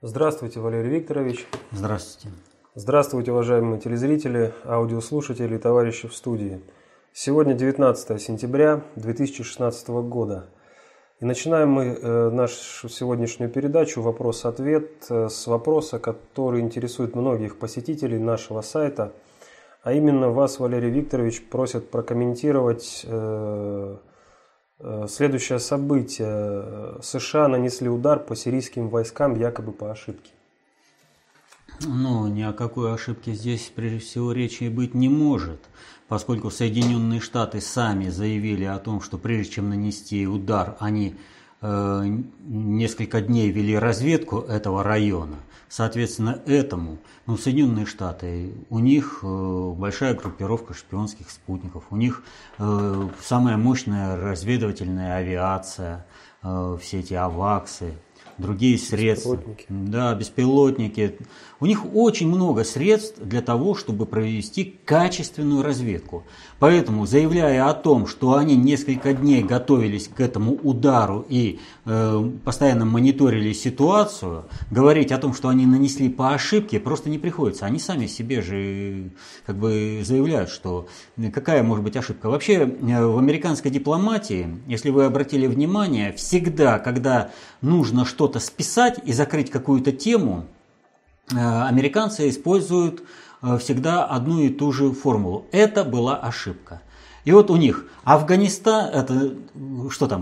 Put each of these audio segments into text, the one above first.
Здравствуйте, Валерий Викторович. Здравствуйте. Здравствуйте, уважаемые телезрители, аудиослушатели и товарищи в студии. Сегодня 19 сентября 2016 года. И начинаем мы нашу сегодняшнюю передачу «Вопрос-ответ» с вопроса, который интересует многих посетителей нашего сайта. А именно вас, Валерий Викторович, просят прокомментировать следующее событие. США нанесли удар по сирийским войскам якобы по ошибке. Ну, ни о какой ошибке здесь, прежде всего, речи быть не может, поскольку Соединенные Штаты сами заявили о том, что прежде чем нанести удар, они несколько дней вели разведку этого района. Соответственно, этому, Соединенные Штаты, у них большая группировка шпионских спутников, у них самая мощная разведывательная авиация, все эти аваксы, другие средства. Беспилотники. Да, беспилотники. У них очень много средств для того, чтобы провести качественную разведку. Поэтому, заявляя о том, что они несколько дней готовились к этому удару и постоянно мониторили ситуацию, говорить о том, что они нанесли по ошибке, просто не приходится. Они сами себе же заявляют, что какая может быть ошибка. Вообще, в американской дипломатии, если вы обратили внимание, всегда, когда нужно что-то списать и закрыть какую-то тему, американцы используют всегда одну и ту же формулу. Это была ошибка. И вот у них Афганистан,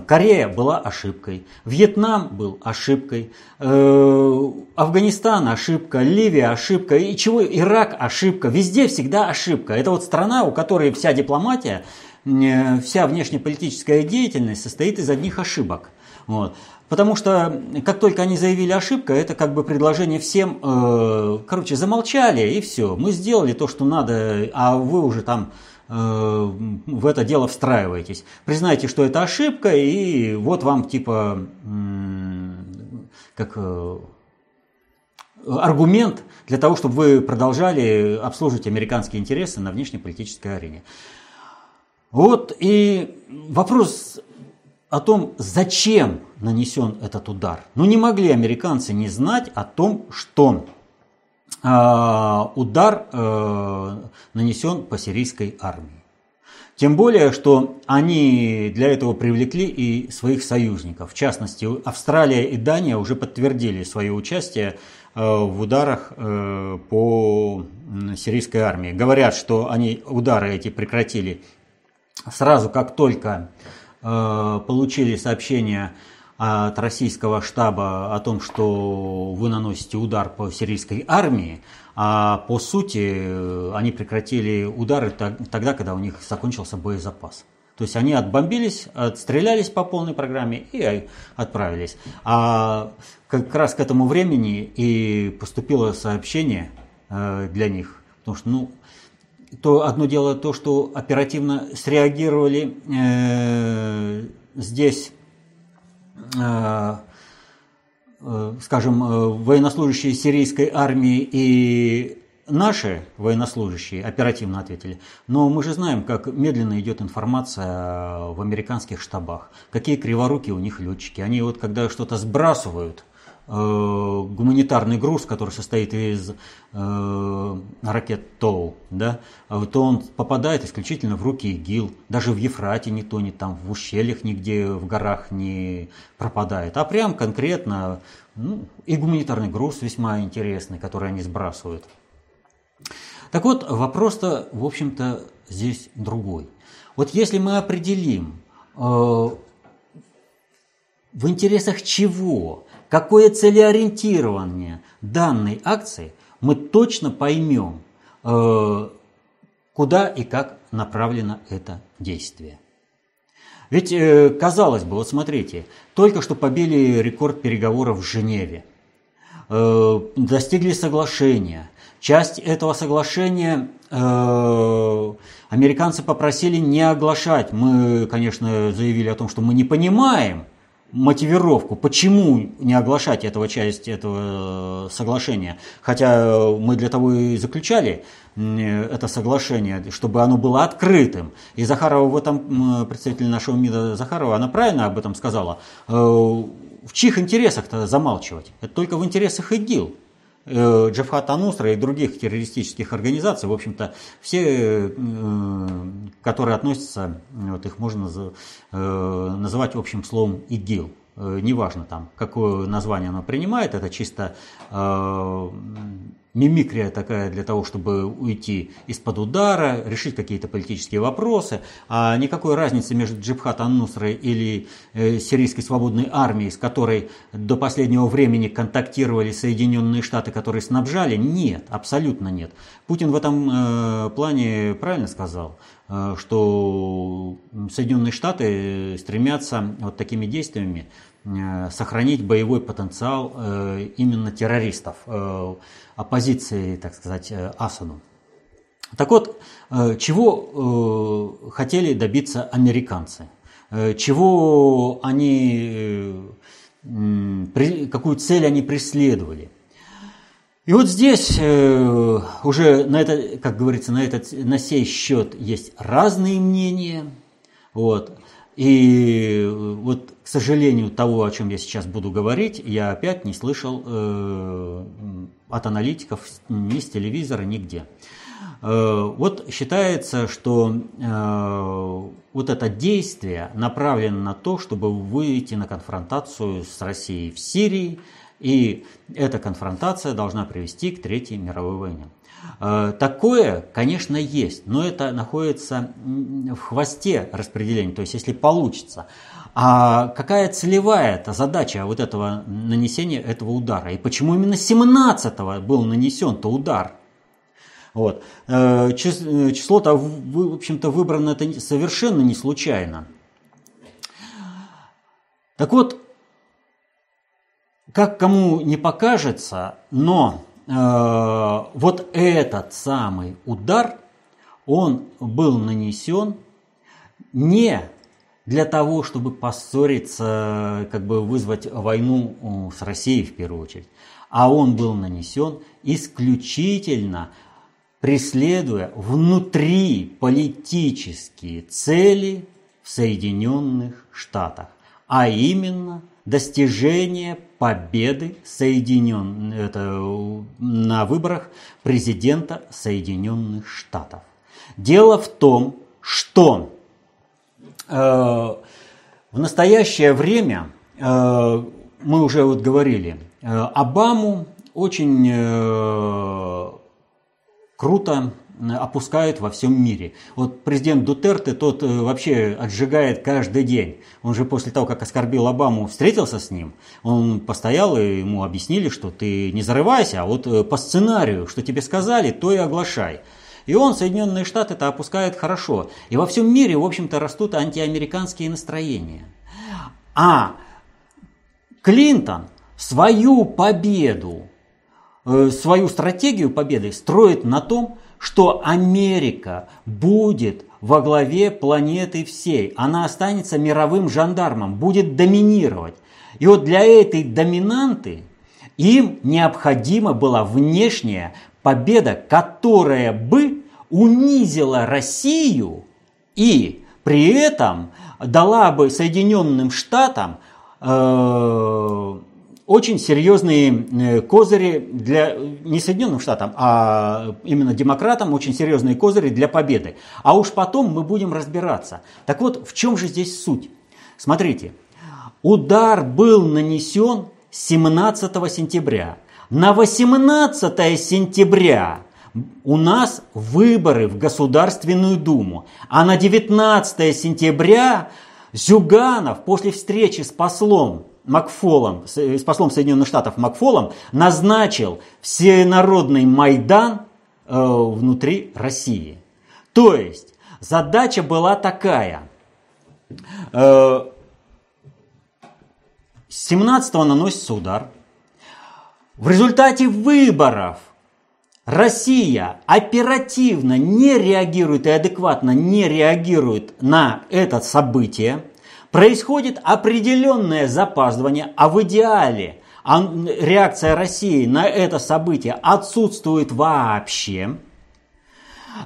Корея была ошибкой, Вьетнам был ошибкой, Афганистан ошибка, Ливия ошибка, Ирак ошибка, везде всегда ошибка. Это вот страна, у которой вся дипломатия, вся внешнеполитическая деятельность состоит из одних ошибок. Вот. Потому что, как только они заявили ошибка, это предложение всем, замолчали и все. Мы сделали то, что надо, а вы уже там в это дело встраиваетесь. Признайте, что это ошибка, и вот вам аргумент для того, чтобы вы продолжали обслуживать американские интересы на внешнеполитической арене. Вот и вопрос о том, зачем нанесен этот удар. Не могли американцы не знать о том, что удар нанесен по сирийской армии. Тем более, что они для этого привлекли и своих союзников. В частности, Австралия и Дания уже подтвердили свое участие в ударах по сирийской армии. Говорят, что они удары эти прекратили сразу, как только получили сообщение от российского штаба о том, что вы наносите удар по сирийской армии, а по сути они прекратили удары тогда, когда у них закончился боезапас. То есть они отбомбились, отстрелялись по полной программе и отправились. А как раз к этому времени и поступило сообщение для них, потому что, одно дело то, что оперативно среагировали здесь, военнослужащие сирийской армии и наши военнослужащие оперативно ответили. Но мы же знаем, как медленно идет информация в американских штабах, какие криворуки у них летчики. Они когда что-то сбрасывают, гуманитарный груз, который состоит из ракет ТОУ, да, то он попадает исключительно в руки ИГИЛ. Даже в Евфрате не тонет, там в ущельях нигде, в горах не пропадает. А прям конкретно и гуманитарный груз весьма интересный, который они сбрасывают. Так вот, вопрос-то, в общем-то, здесь другой. Если мы определим, в интересах чего, какое целеориентирование данной акции, мы точно поймем, куда и как направлено это действие. Ведь, казалось бы, смотрите, только что побили рекорд переговоров в Женеве, достигли соглашения. Часть этого соглашения американцы попросили не оглашать. Мы, конечно, заявили о том, что мы не понимаем мотивировку, почему не оглашать часть этого соглашения. Хотя мы для того и заключали это соглашение, чтобы оно было открытым. И Захарова, представитель нашего МИДа Захарова, она правильно об этом сказала. в чьих интересах тогда замалчивать? Это только в интересах ИГИЛ, Джабхат ан-Нусра и других террористических организаций, в общем-то, все, которые относятся, вот их можно называть общим словом ИГИЛ. Неважно там, какое название оно принимает, это чисто мимикрия такая для того, чтобы уйти из-под удара, решить какие-то политические вопросы, а никакой разницы между Джабхат ан-Нусрой или Сирийской свободной армией, с которой до последнего времени контактировали Соединенные Штаты, которые снабжали, нет, абсолютно нет. Путин в этом плане правильно сказал, что Соединенные Штаты стремятся вот такими действиями сохранить боевой потенциал именно террористов, оппозиции, так сказать, Асаду. Так вот, чего хотели добиться американцы? Чего они, какую цель они преследовали? И вот здесь уже на это, как говорится, на сей счет есть разные мнения. Вот. И вот, к сожалению, того, о чем я сейчас буду говорить, я опять не слышал от аналитиков ни с телевизора, нигде. Вот считается, что вот это действие направлено на то, чтобы выйти на конфронтацию с Россией в Сирии, и эта конфронтация должна привести к Третьей мировой войне. Такое, конечно, есть, но это находится в хвосте распределения, то есть если получится. А какая целевая задача вот этого нанесения этого удара? И почему именно 17-го был нанесен-то удар? Вот. Число-то, в общем-то, выбрано это совершенно не случайно. Так вот, как кому не покажется, но... вот этот самый удар, он был нанесен не для того, чтобы поссориться, как бы вызвать войну с Россией в первую очередь, а он был нанесен исключительно преследуя внутриполитические цели в Соединенных Штатах, а именно достижение победы на выборах президента Соединенных Штатов. Дело в том, что в настоящее время, мы уже вот говорили, Обаму очень круто опускают во всем мире. Вот президент Дутерте, тот вообще отжигает каждый день. Он же после того, как оскорбил Обаму, встретился с ним, он постоял, и ему объяснили, что ты не зарывайся, а вот по сценарию, что тебе сказали, то и оглашай. И он, Соединенные Штаты-то опускает хорошо. И во всем мире, в общем-то, растут антиамериканские настроения. А Клинтон свою победу, свою стратегию победы строит на том, что Америка будет во главе планеты всей. Она останется мировым жандармом, будет доминировать. И вот для этой доминанты им необходима была внешняя победа, которая бы унизила Россию и при этом дала бы Соединенным Штатам очень серьезные козыри для, не Соединенным Штатам, а именно демократам, очень серьезные козыри для победы. А уж потом мы будем разбираться. Так вот, в чем же здесь суть? Смотрите, удар был нанесен 17 сентября. На 18 сентября у нас выборы в Государственную Думу. А на 19 сентября Зюганов после встречи с послом Макфолом, с послом Соединенных Штатов Макфолом, назначил всенародный Майдан внутри России. То есть задача была такая. 17-го наносится удар. В результате выборов Россия оперативно не реагирует и адекватно не реагирует на это событие. Происходит определенное запаздывание, а в идеале реакция России на это событие отсутствует вообще.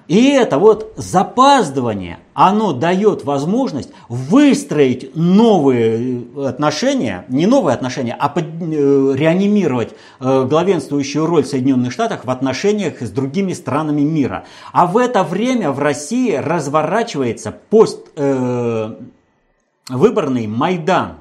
И это вот запаздывание, оно дает возможность выстроить новые отношения, не новые отношения, а реанимировать главенствующую роль Соединенных Штатов в отношениях с другими странами мира. А в это время в России разворачивается поствыборный Майдан.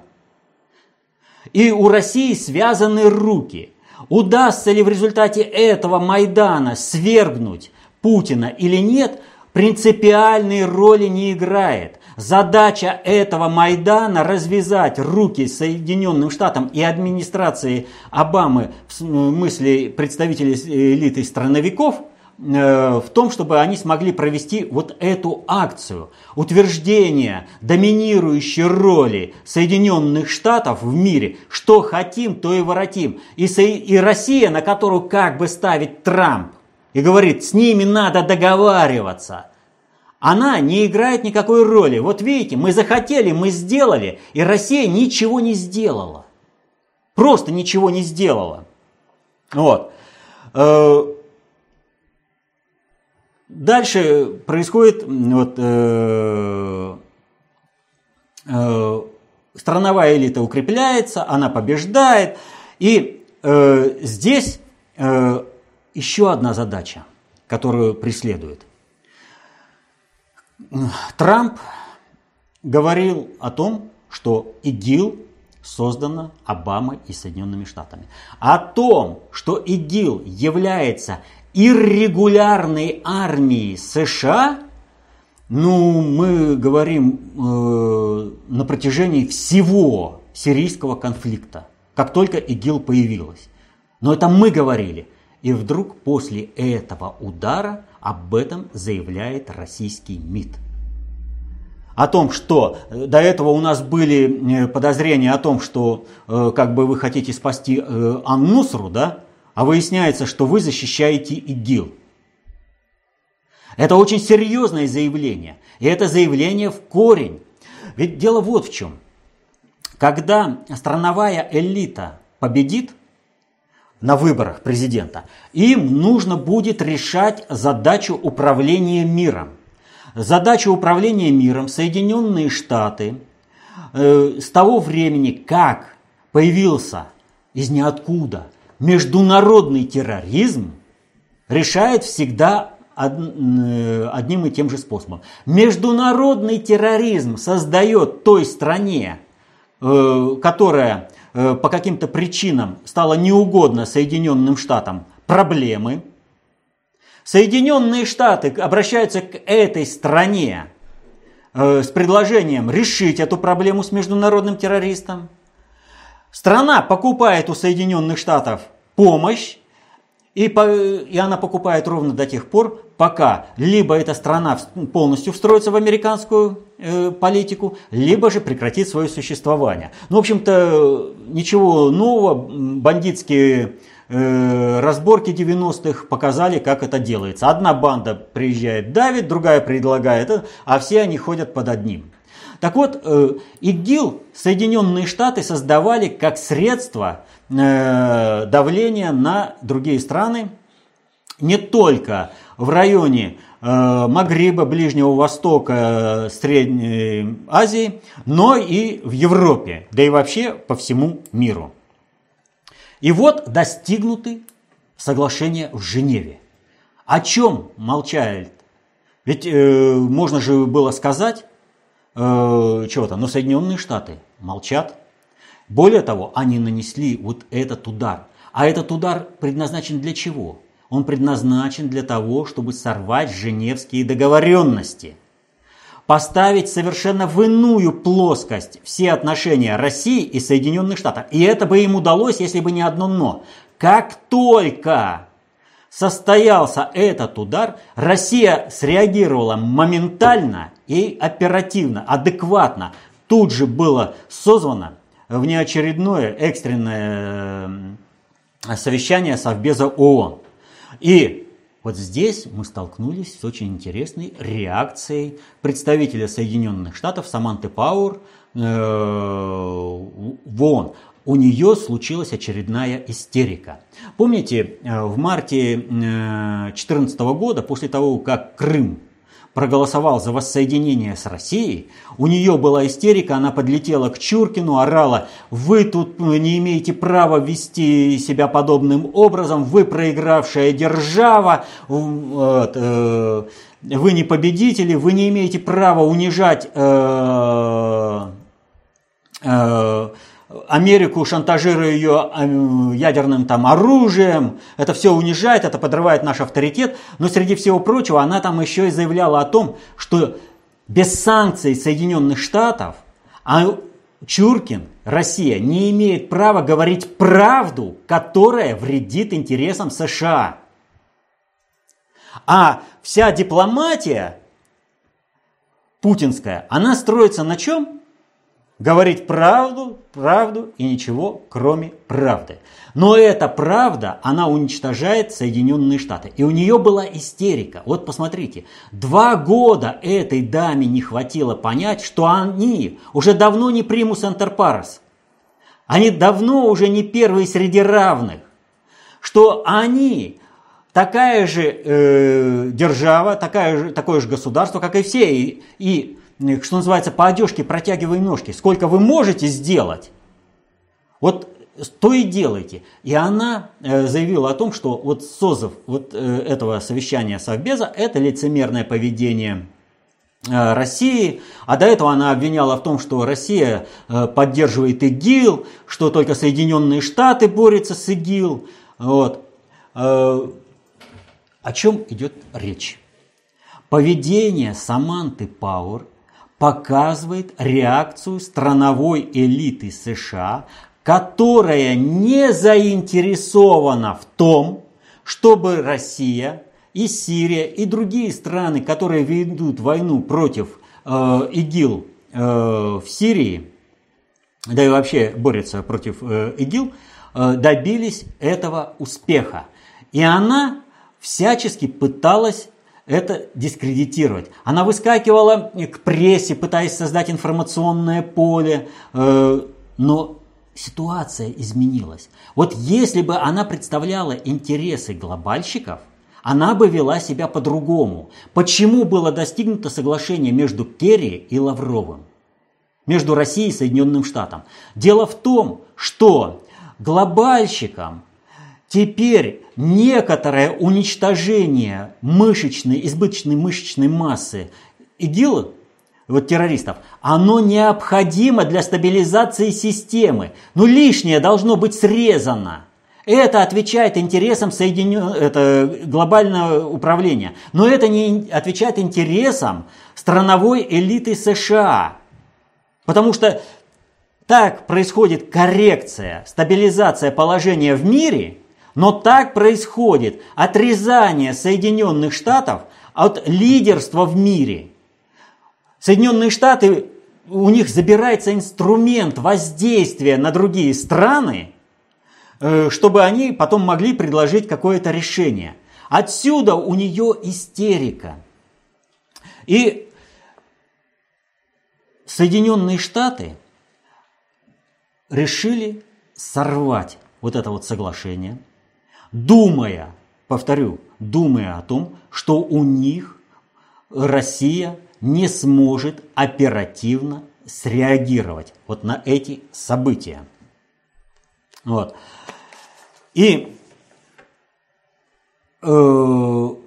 И у России связаны руки. Удастся ли в результате этого Майдана свергнуть Путина или нет, принципиальной роли не играет. Задача этого Майдана — развязать руки Соединенным Штатам и администрации Обамы, в смысле представителей элиты страновиков, в том, чтобы они смогли провести вот эту акцию. Утверждение доминирующей роли Соединенных Штатов в мире, что хотим, то и воротим. И Россия, на которую как бы ставит Трамп, и говорит, с ними надо договариваться. Она не играет никакой роли. Вот видите, мы захотели, мы сделали, и Россия ничего не сделала. Просто ничего не сделала. Вот. Дальше происходит страновая элита укрепляется, она побеждает. И здесь... Еще одна задача, которую преследует. Трамп говорил о том, что ИГИЛ создана Обамой и Соединенными Штатами. О том, что ИГИЛ является иррегулярной армией США, мы говорим на протяжении всего сирийского конфликта, как только ИГИЛ появилась. Но это мы говорили. И вдруг после этого удара об этом заявляет российский МИД. О том, что до этого у нас были подозрения о том, что как бы вы хотите спасти Ан-Нусру, да? А выясняется, что вы защищаете ИГИЛ. Это очень серьезное заявление. И это заявление в корень. Ведь дело вот в чем. Когда страновая элита победит на выборах президента, им нужно будет решать задачу управления миром. Задачу управления миром Соединенные Штаты с того времени, как появился из ниоткуда международный терроризм, решает всегда одним и тем же способом. Международный терроризм создает той стране, которая по каким-то причинам стало неугодно Соединенным Штатам, проблемы. Соединенные Штаты обращаются к этой стране с предложением решить эту проблему с международным террористом. Страна покупает у Соединенных Штатов помощь, и она покупает ровно до тех пор, пока либо эта страна полностью встроится в американскую политику, либо же прекратит свое существование. Ну, в общем-то, ничего нового. Бандитские разборки 90-х показали, как это делается. Одна банда приезжает, давит, другая предлагает, а все они ходят под одним. Так вот, ИГИЛ Соединенные Штаты создавали как средство давления на другие страны, не только в районе Магриба, Ближнего Востока, Средней Азии, но и в Европе, да и вообще по всему миру. И вот достигнуты соглашения в Женеве. О чем молчали? Ведь можно же было сказать чего-то, но Соединенные Штаты молчат. Более того, они нанесли вот этот удар. А этот удар предназначен для чего? Он предназначен для того, чтобы сорвать Женевские договоренности, поставить совершенно в иную плоскость все отношения России и Соединенных Штатов. И это бы им удалось, если бы не одно «но». Как только состоялся этот удар, Россия среагировала моментально и оперативно, адекватно. Тут же было созвано внеочередное экстренное совещание Совбеза ООН. И вот здесь мы столкнулись с очень интересной реакцией представителя Соединенных Штатов Саманты Пауэр в ООН. у нее случилась очередная истерика. Помните, в марте 2014 года, после того, как Крым проголосовал за воссоединение с Россией, у нее была истерика, она подлетела к Чуркину, орала: «Вы тут не имеете права вести себя подобным образом, вы проигравшая держава, вы не победители, вы не имеете права унижать Америку, шантажируя ее ядерным там оружием, это все унижает, это подрывает наш авторитет». Но среди всего прочего она там еще и заявляла о том, что без санкций Соединенных Штатов Чуркин, Россия, не имеет права говорить правду, которая вредит интересам США. А вся дипломатия путинская, она строится на чем? Говорить правду, правду и ничего, кроме правды. Но эта правда, она уничтожает Соединенные Штаты. И у нее была истерика. Вот посмотрите, 2 года этой даме не хватило понять, что они уже давно не примус интер парес. Они давно уже не первые среди равных. Что они такая же держава, такое же государство, как и все. И что называется, по одежке протягивай ножки. Сколько вы можете сделать, вот то и делайте. И она заявила о том, что вот созыв вот этого совещания Совбеза – это лицемерное поведение России. А до этого она обвиняла в том, что Россия поддерживает ИГИЛ, что только Соединенные Штаты борются с ИГИЛ. Вот. О чем идет речь? Поведение Саманты Пауэр показывает реакцию страновой элиты США, которая не заинтересована в том, чтобы Россия и Сирия и другие страны, которые ведут войну против ИГИЛ в Сирии, да и вообще борются против ИГИЛ, добились этого успеха. И она всячески пыталась это дискредитировать. Она выскакивала к прессе, пытаясь создать информационное поле, но ситуация изменилась. Вот если бы она представляла интересы глобальщиков, она бы вела себя по-другому. Почему было достигнуто соглашение между Керри и Лавровым, между Россией и Соединенным Штатом? Дело в том, что глобальщикам теперь некоторое уничтожение избыточной мышечной массы ИГИЛ, вот террористов, оно необходимо для стабилизации системы. Но лишнее должно быть срезано. Это отвечает интересам глобального управления. Но это не отвечает интересам страновой элиты США. Потому что так происходит коррекция, стабилизация положения в мире. Но так происходит отрезание Соединенных Штатов от лидерства в мире. Соединенные Штаты, у них забирается инструмент воздействия на другие страны, чтобы они потом могли предложить какое-то решение. Отсюда у нее истерика. И Соединенные Штаты решили сорвать вот это вот соглашение, думая, повторю, думая о том, что у них Россия не сможет оперативно среагировать вот на эти события. Вот. И вот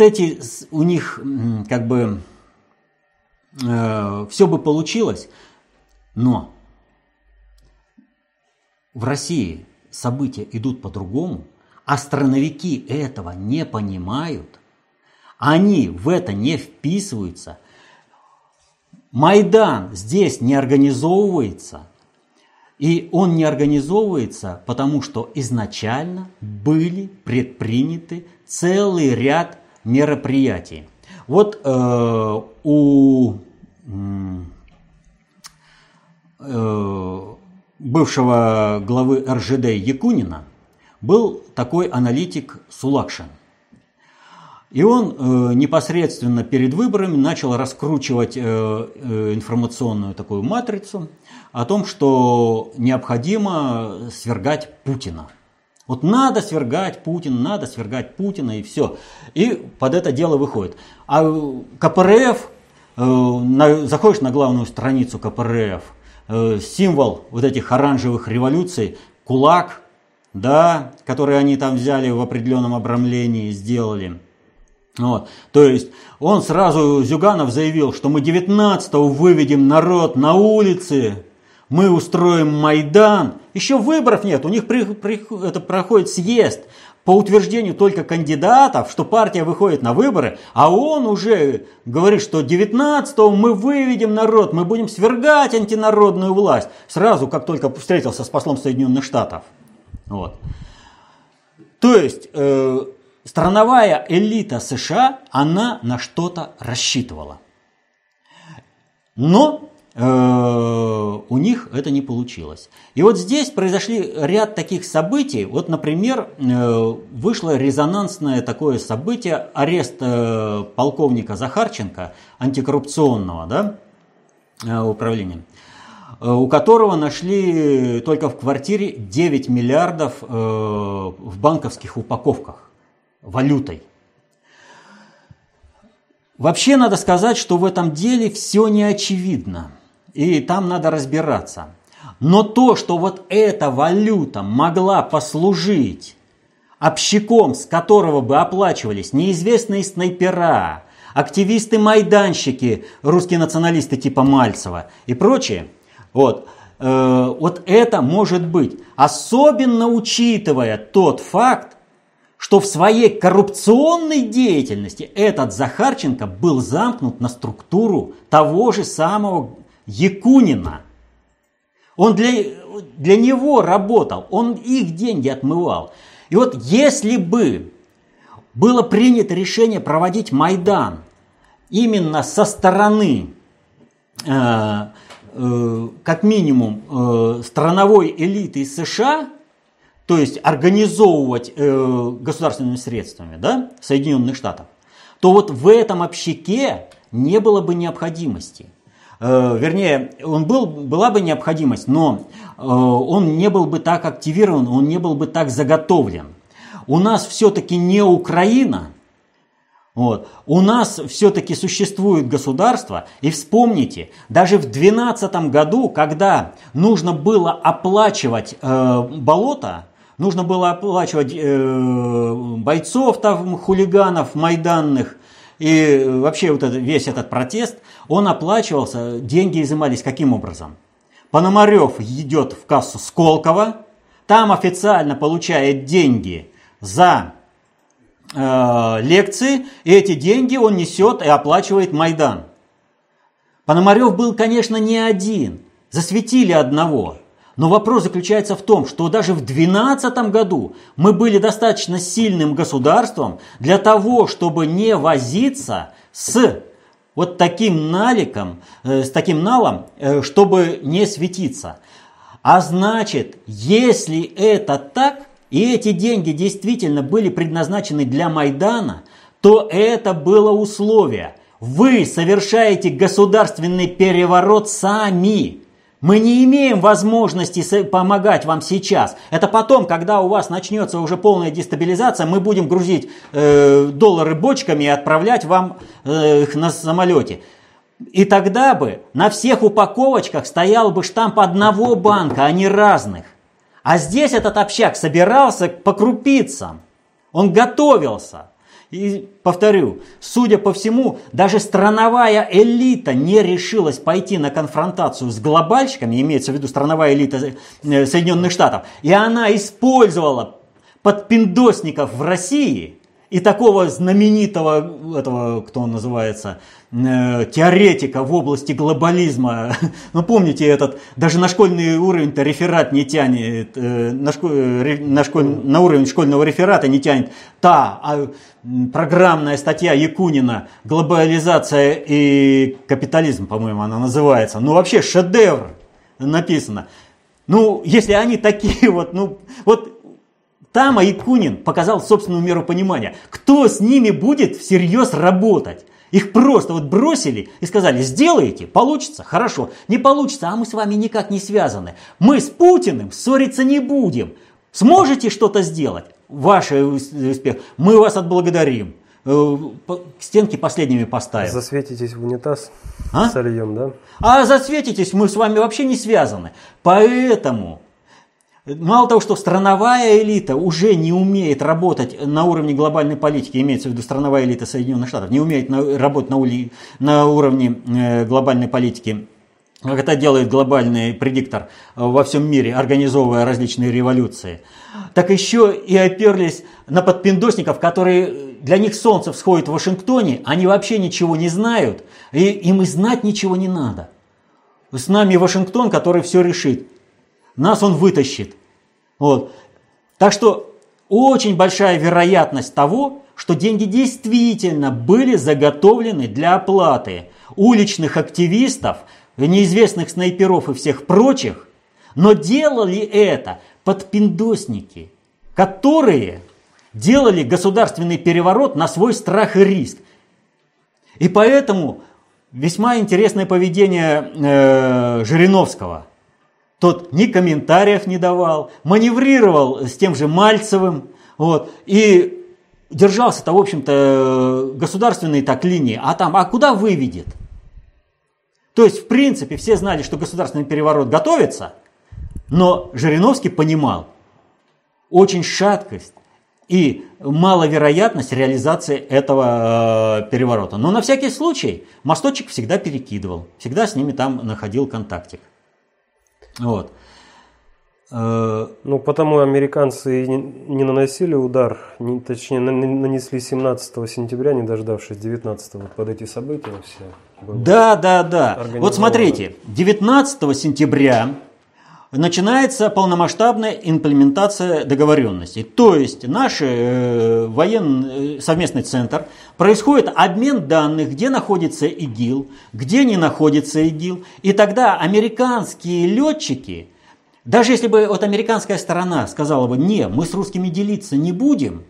эти у них как бы все бы получилось, но в России события идут по-другому, а страновики этого не понимают, они в это не вписываются. Майдан здесь не организовывается, и он не организовывается, потому что изначально были предприняты целый ряд мероприятий. Вот у бывшего главы РЖД Якунина был такой аналитик Сулакшин. И он непосредственно перед выборами начал раскручивать информационную такую матрицу о том, что необходимо свергать Путина. Вот надо свергать Путина, и все. И под это дело выходит. А КПРФ, заходишь на главную страницу КПРФ, символ вот этих оранжевых революций, кулак, да, который они там взяли в определенном обрамлении, сделали. Вот. То есть он сразу, Зюганов, заявил, что мы 19-го выведем народ на улицы, мы устроим Майдан. Еще выборов нет, у них проходит съезд по утверждению только кандидатов, что партия выходит на выборы, а он уже говорит, что 19-го мы выведем народ, мы будем свергать антинародную власть. Сразу, как только встретился с послом Соединенных Штатов. Вот. То есть... страновая элита США, она на что-то рассчитывала. Но у них это не получилось. И вот здесь произошли ряд таких событий. Вот, например, вышло резонансное такое событие, арест полковника Захарченко, антикоррупционного, да, управления, у которого нашли только в квартире 9 миллиардов в банковских упаковках. Валютой. Вообще надо сказать, что в этом деле все не очевидно. И там надо разбираться. Но то, что вот эта валюта могла послужить общаком, с которого бы оплачивались неизвестные снайпера, активисты-майданщики, русские националисты типа Мальцева и прочие, вот это может быть. Особенно учитывая тот факт, что в своей коррупционной деятельности этот Захарченко был замкнут на структуру того же самого Якунина. Он для него работал, он их деньги отмывал. И вот если бы было принято решение проводить Майдан именно со стороны, как минимум, страновой элиты США, то есть организовывать государственными средствами, да, Соединенных Штатов, то вот в этом общаке не было бы необходимости. Вернее, была бы необходимость, но он не был бы так активирован, он не был бы так заготовлен. У нас все-таки не Украина, вот. У нас все-таки существует государство. И вспомните, даже в 2012 году, когда нужно было оплачивать болото, нужно было оплачивать бойцов, там, хулиганов майданных и вообще вот это, весь этот протест, он оплачивался, деньги изымались каким образом? Пономарев идет в кассу Сколково, там официально получает деньги за лекции, и эти деньги он несет и оплачивает Майдан. Пономарев был, конечно, не один, засветили одного. Но вопрос заключается в том, что даже в 2012 году мы были достаточно сильным государством для того, чтобы не возиться с вот таким наликом, с таким налом, чтобы не светиться. А значит, если это так, и эти деньги действительно были предназначены для Майдана, то это было условие. Вы совершаете государственный переворот сами. Мы не имеем возможности помогать вам сейчас. Это потом, когда у вас начнется уже полная дестабилизация, мы будем грузить доллары бочками и отправлять вам их на самолете. И тогда бы на всех упаковочках стоял бы штамп одного банка, а не разных. А здесь этот общак собирался по крупицам. Он готовился. И повторю, судя по всему, даже страновая элита не решилась пойти на конфронтацию с глобальщиками, имеется в виду страновая элита Соединенных Штатов, и она использовала подпиндосников в России и такого знаменитого, этого, кто он называется, теоретика в области глобализма. Ну, помните этот, даже на школьный уровень-то реферат не тянет, на уровень школьного реферата не тянет та программная статья Якунина «Глобализация и капитализм», по-моему, она называется. Ну, вообще шедевр написано. Ну, если они такие вот, ну, вот Там Айкунин показал собственную меру понимания. Кто с ними будет всерьез работать? Их просто вот бросили и сказали, сделаете, получится, хорошо, не получится, а мы с вами никак не связаны. Мы с Путиным ссориться не будем. Сможете что-то сделать? Ваш успех. Мы вас отблагодарим. Стенки последними поставим. Засветитесь в унитаз, сольем, да? А засветитесь, мы с вами вообще не связаны. Поэтому... Мало того, что страновая элита уже не умеет работать на уровне глобальной политики, имеется в виду страновая элита Соединенных Штатов, не умеет работать на уровне глобальной политики, как это делает глобальный предиктор во всем мире, организовывая различные революции, так еще и оперлись на подпиндосников, которые для них солнце всходит в Вашингтоне, они вообще ничего не знают, и им и знать ничего не надо. С нами Вашингтон, который все решит. Нас он вытащит. Вот. Так что очень большая вероятность того, что деньги действительно были заготовлены для оплаты уличных активистов, неизвестных снайперов и всех прочих, но делали это подпиндосники, которые делали государственный переворот на свой страх и риск. И поэтому весьма интересное поведение Жириновского. Тот ни комментариев не давал, маневрировал с тем же Мальцевым, вот, и держался-то, в общем-то, государственной так линии, а там, а куда выведет? То есть, в принципе, все знали, что государственный переворот готовится, но Жириновский понимал очень шаткость и маловероятность реализации этого переворота. Но на всякий случай мосточек всегда перекидывал, всегда с ними там находил контактик. Вот. Ну, потому американцы не наносили удар, точнее, нанесли 17 сентября, не дождавшись 19-го, вот под эти события все. Да. Вот смотрите, 19 сентября начинается полномасштабная имплементация договоренностей. То есть наш военный совместный центр, происходит обмен данных, где находится ИГИЛ, где не находится ИГИЛ. И тогда американские летчики, даже если бы вот американская сторона сказала бы, не, мы с русскими делиться не будем,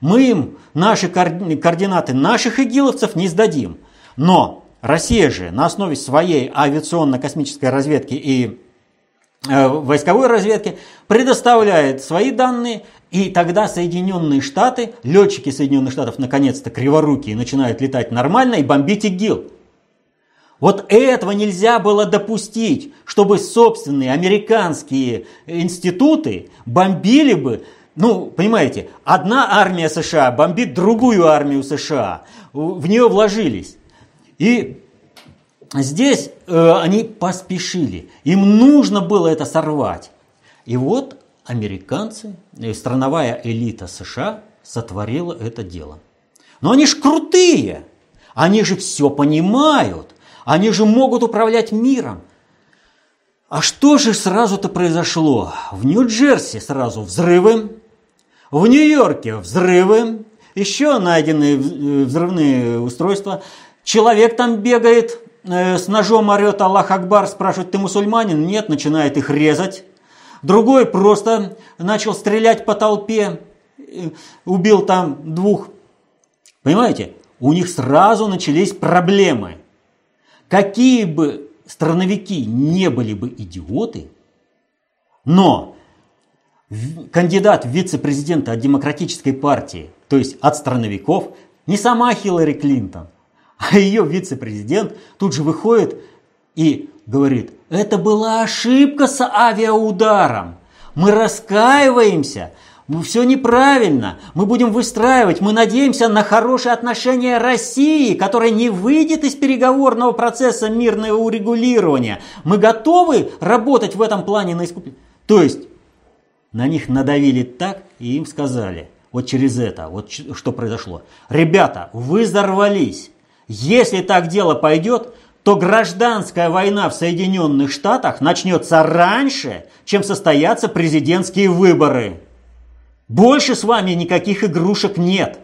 мы им наши координаты наших игиловцев не сдадим. Но Россия же на основе своей авиационно-космической разведки и войсковой разведки, предоставляет свои данные, и тогда Соединенные Штаты, летчики Соединенных Штатов наконец-то криворукие начинают летать нормально и бомбить ИГИЛ. Вот этого нельзя было допустить, чтобы собственные американские институты бомбили бы, ну, понимаете, одна армия США бомбит другую армию США, в нее вложились. И здесь они поспешили, им нужно было это сорвать. И вот американцы, страновая элита США сотворила это дело. Но они же крутые, они же все понимают, они же могут управлять миром. А что же сразу-то произошло? В Нью-Джерси сразу взрывы, в Нью-Йорке взрывы, еще найдены взрывные устройства. Человек там бегает. С ножом орет Аллах Акбар, спрашивает, ты мусульманин? Нет, начинает их резать. Другой просто начал стрелять по толпе, убил там двух. Понимаете, у них сразу начались проблемы. Какие бы страновики не были бы идиоты, но кандидат в вице-президента от Демократической партии, то есть от страновиков, не сама Хиллари Клинтон, а ее вице-президент тут же выходит и говорит, это была ошибка с авиаударом, мы раскаиваемся, все неправильно, мы будем выстраивать, мы надеемся на хорошие отношения России, которая не выйдет из переговорного процесса мирного урегулирования, мы готовы работать в этом плане на искупление. То есть на них надавили так и им сказали, вот через это, вот что произошло, ребята, вы взорвались. Если так дело пойдет, то гражданская война в Соединенных Штатах начнется раньше, чем состоятся президентские выборы. Больше с вами никаких игрушек нет.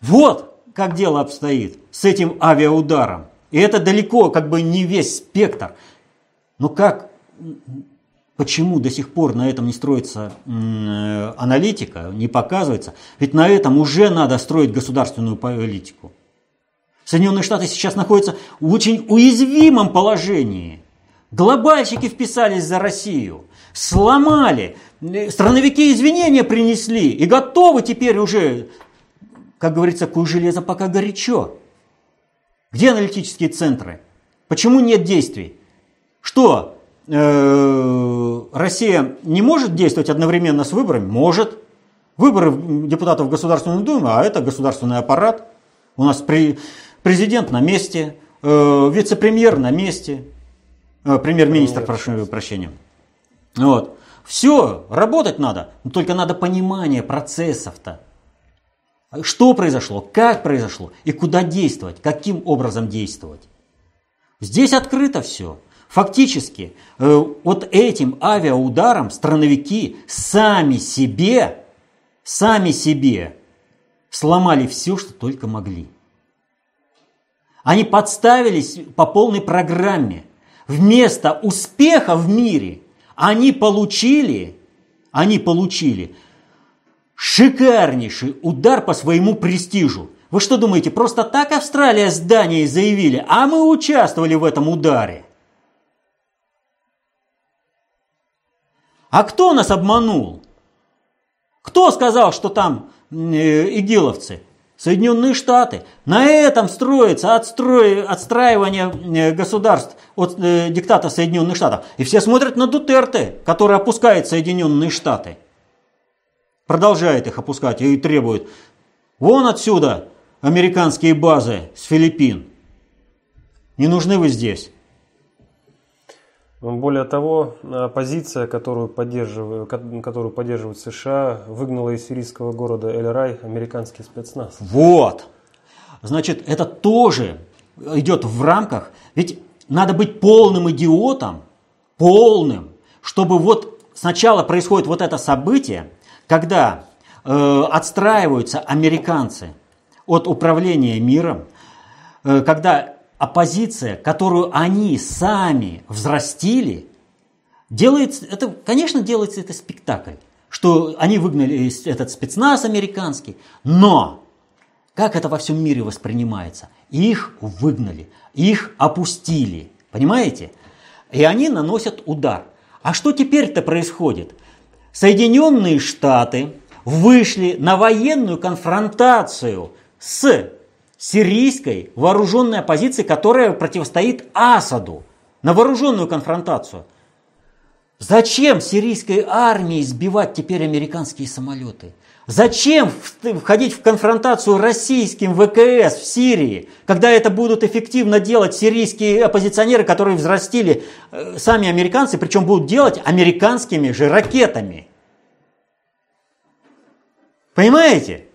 Вот как дело обстоит с этим авиаударом. И это далеко, как бы не весь спектр. Но как Почему до сих пор на этом не строится аналитика, не показывается? Ведь на этом уже надо строить государственную политику. Соединенные Штаты сейчас находятся в очень уязвимом положении. Глобальщики вписались за Россию, сломали, страновики извинения принесли и готовы теперь уже, как говорится, куй железо пока горячо. Где аналитические центры? Почему нет действий? Что, Россия не может действовать одновременно с выборами? Может. Выборы депутатов в Государственную Думу, а это государственный аппарат. У нас президент на месте, вице-премьер на месте, премьер-министр, прошу прощения. Вот. Все, работать надо, но только надо понимание процессов-то. Что произошло, как произошло и куда действовать, каким образом действовать. Здесь открыто все. Фактически, вот этим авиаударом страновики сами себе сломали все, что только могли. Они подставились по полной программе. Вместо успеха в мире они получили шикарнейший удар по своему престижу. Вы что думаете, просто так Австралия с Данией заявили, а мы участвовали в этом ударе? А кто нас обманул? Кто сказал, что там игиловцы? Соединенные Штаты. На этом строится отстраивание государств от диктата Соединенных Штатов. И все смотрят на Дутерте, который опускает Соединенные Штаты. Продолжает их опускать и требует. Вон отсюда американские базы с Филиппин. Не нужны вы здесь. Более того, оппозиция, которую поддерживают США, выгнала из сирийского города Эль-Рай американский спецназ. Вот! Значит, это тоже идет в рамках. Ведь надо быть полным идиотом, чтобы вот сначала происходит вот это событие, когда отстраиваются американцы от управления миром, когда оппозиция, которую они сами взрастили, делается это спектакль, что они выгнали этот спецназ американский, но как это во всем мире воспринимается? Их выгнали, их опустили, понимаете? И они наносят удар. А что теперь-то происходит? Соединенные Штаты вышли на военную конфронтацию с сирийской вооруженной оппозиции, которая противостоит Асаду, на вооруженную конфронтацию. Зачем сирийской армии сбивать теперь американские самолеты? Зачем входить в конфронтацию российским ВКС в Сирии, когда это будут эффективно делать сирийские оппозиционеры, которые взрастили сами американцы, причем будут делать американскими же ракетами? Понимаете?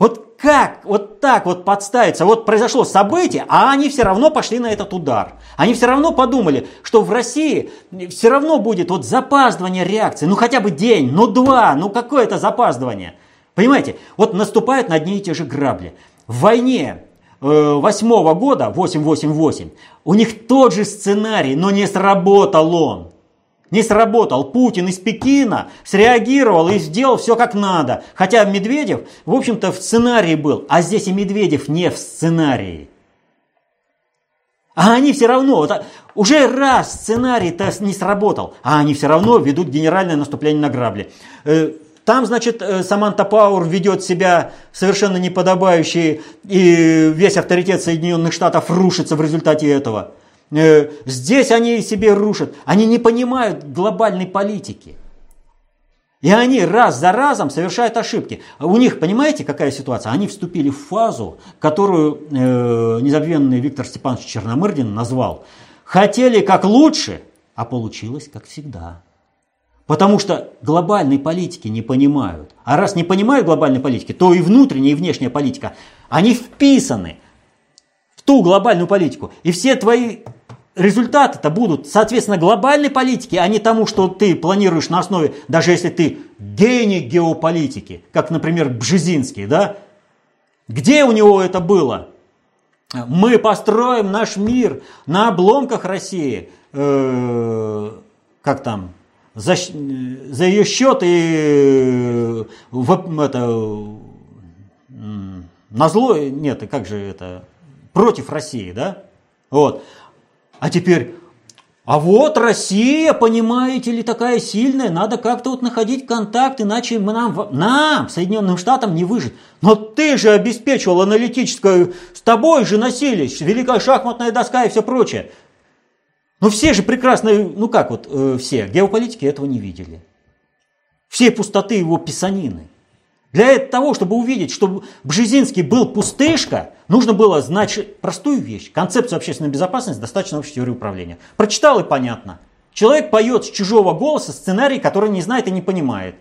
Вот как вот так вот подставиться? Вот произошло событие, а они все равно пошли на этот удар. Они все равно подумали, что в России все равно будет вот запаздывание реакции. Ну хотя бы день, ну два, ну какое-то запаздывание. Понимаете? Вот наступают на одни и те же грабли. В войне 8-го года, 888, у них тот же сценарий, но не сработал он. Не сработал. Путин из Пекина среагировал и сделал все как надо. Хотя Медведев, в общем-то, в сценарии был. А здесь и Медведев не в сценарии. А они все равно, вот, уже раз сценарий-то не сработал, а они все равно ведут генеральное наступление на грабли. Там, значит, Саманта Пауэр ведет себя совершенно неподобающе, и весь авторитет Соединенных Штатов рушится в результате этого. Здесь они себе рушат. Они не понимают глобальной политики. И они раз за разом совершают ошибки. У них, понимаете, какая ситуация? Они вступили в фазу, которую незабвенный Виктор Степанович Черномырдин назвал. Хотели как лучше, а получилось как всегда. Потому что глобальной политики не понимают. А раз не понимают глобальной политики, то и внутренняя, и внешняя политика, они вписаны в ту глобальную политику. И все твои результаты-то будут, соответственно, глобальной политики, а не тому, что ты планируешь на основе, даже если ты гений геополитики, как, например, Бжезинский, да? Где у него это было? Мы построим наш мир на обломках России, как там, за ее счет и на зло, нет, как же это, против России, да? Вот. А теперь, а вот Россия, понимаете ли, такая сильная, надо как-то вот находить контакт, иначе мы нам, Соединенным Штатам, не выжить. Но ты же обеспечивал аналитическую, с тобой же носились, великая шахматная доска и все прочее. Ну все же прекрасно, ну как вот все, геополитики этого не видели. Всей пустоты его писанины. Для того, чтобы увидеть, что Бжезинский был пустышка, нужно было знать простую вещь. Концепцию общественной безопасности достаточно общей теории управления. Прочитал и понятно. Человек поет с чужого голоса сценарий, который не знает и не понимает.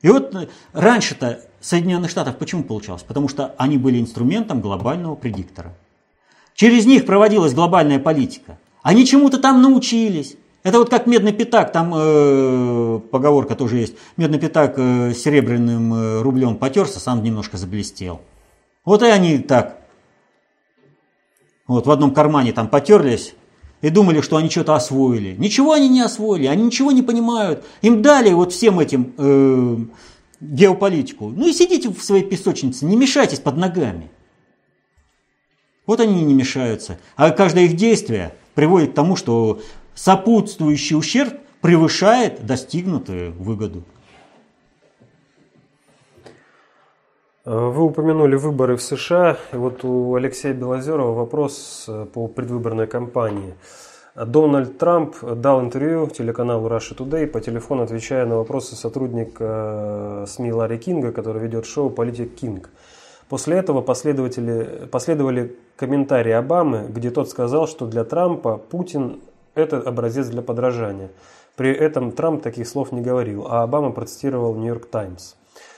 И вот раньше-то Соединенных Штатов почему получалось? Потому что они были инструментом глобального предиктора. Через них проводилась глобальная политика. Они чему-то там научились. Это вот как медный пятак, там поговорка тоже есть. Медный пятак серебряным рублем потерся, сам немножко заблестел. Вот и они так. Вот в одном кармане там потерлись и думали, что они что-то освоили. Ничего они не освоили, они ничего не понимают. Им дали вот всем этим геополитику. Ну и сидите в своей песочнице, не мешайтесь под ногами. Вот они не мешаются. А каждое их действие приводит к тому, что сопутствующий ущерб превышает достигнутую выгоду. Вы упомянули выборы в США. И вот у Алексея Белозерова вопрос по предвыборной кампании. Дональд Трамп дал интервью телеканалу Russia Today, по телефону отвечая на вопросы сотрудника СМИ Ларри Кинга, который ведет шоу «Политик Кинг». После этого последовали комментарии Обамы, где тот сказал, что для Трампа Путин – это образец для подражания. При этом Трамп таких слов не говорил, а Обама процитировал «Нью-Йорк Таймс».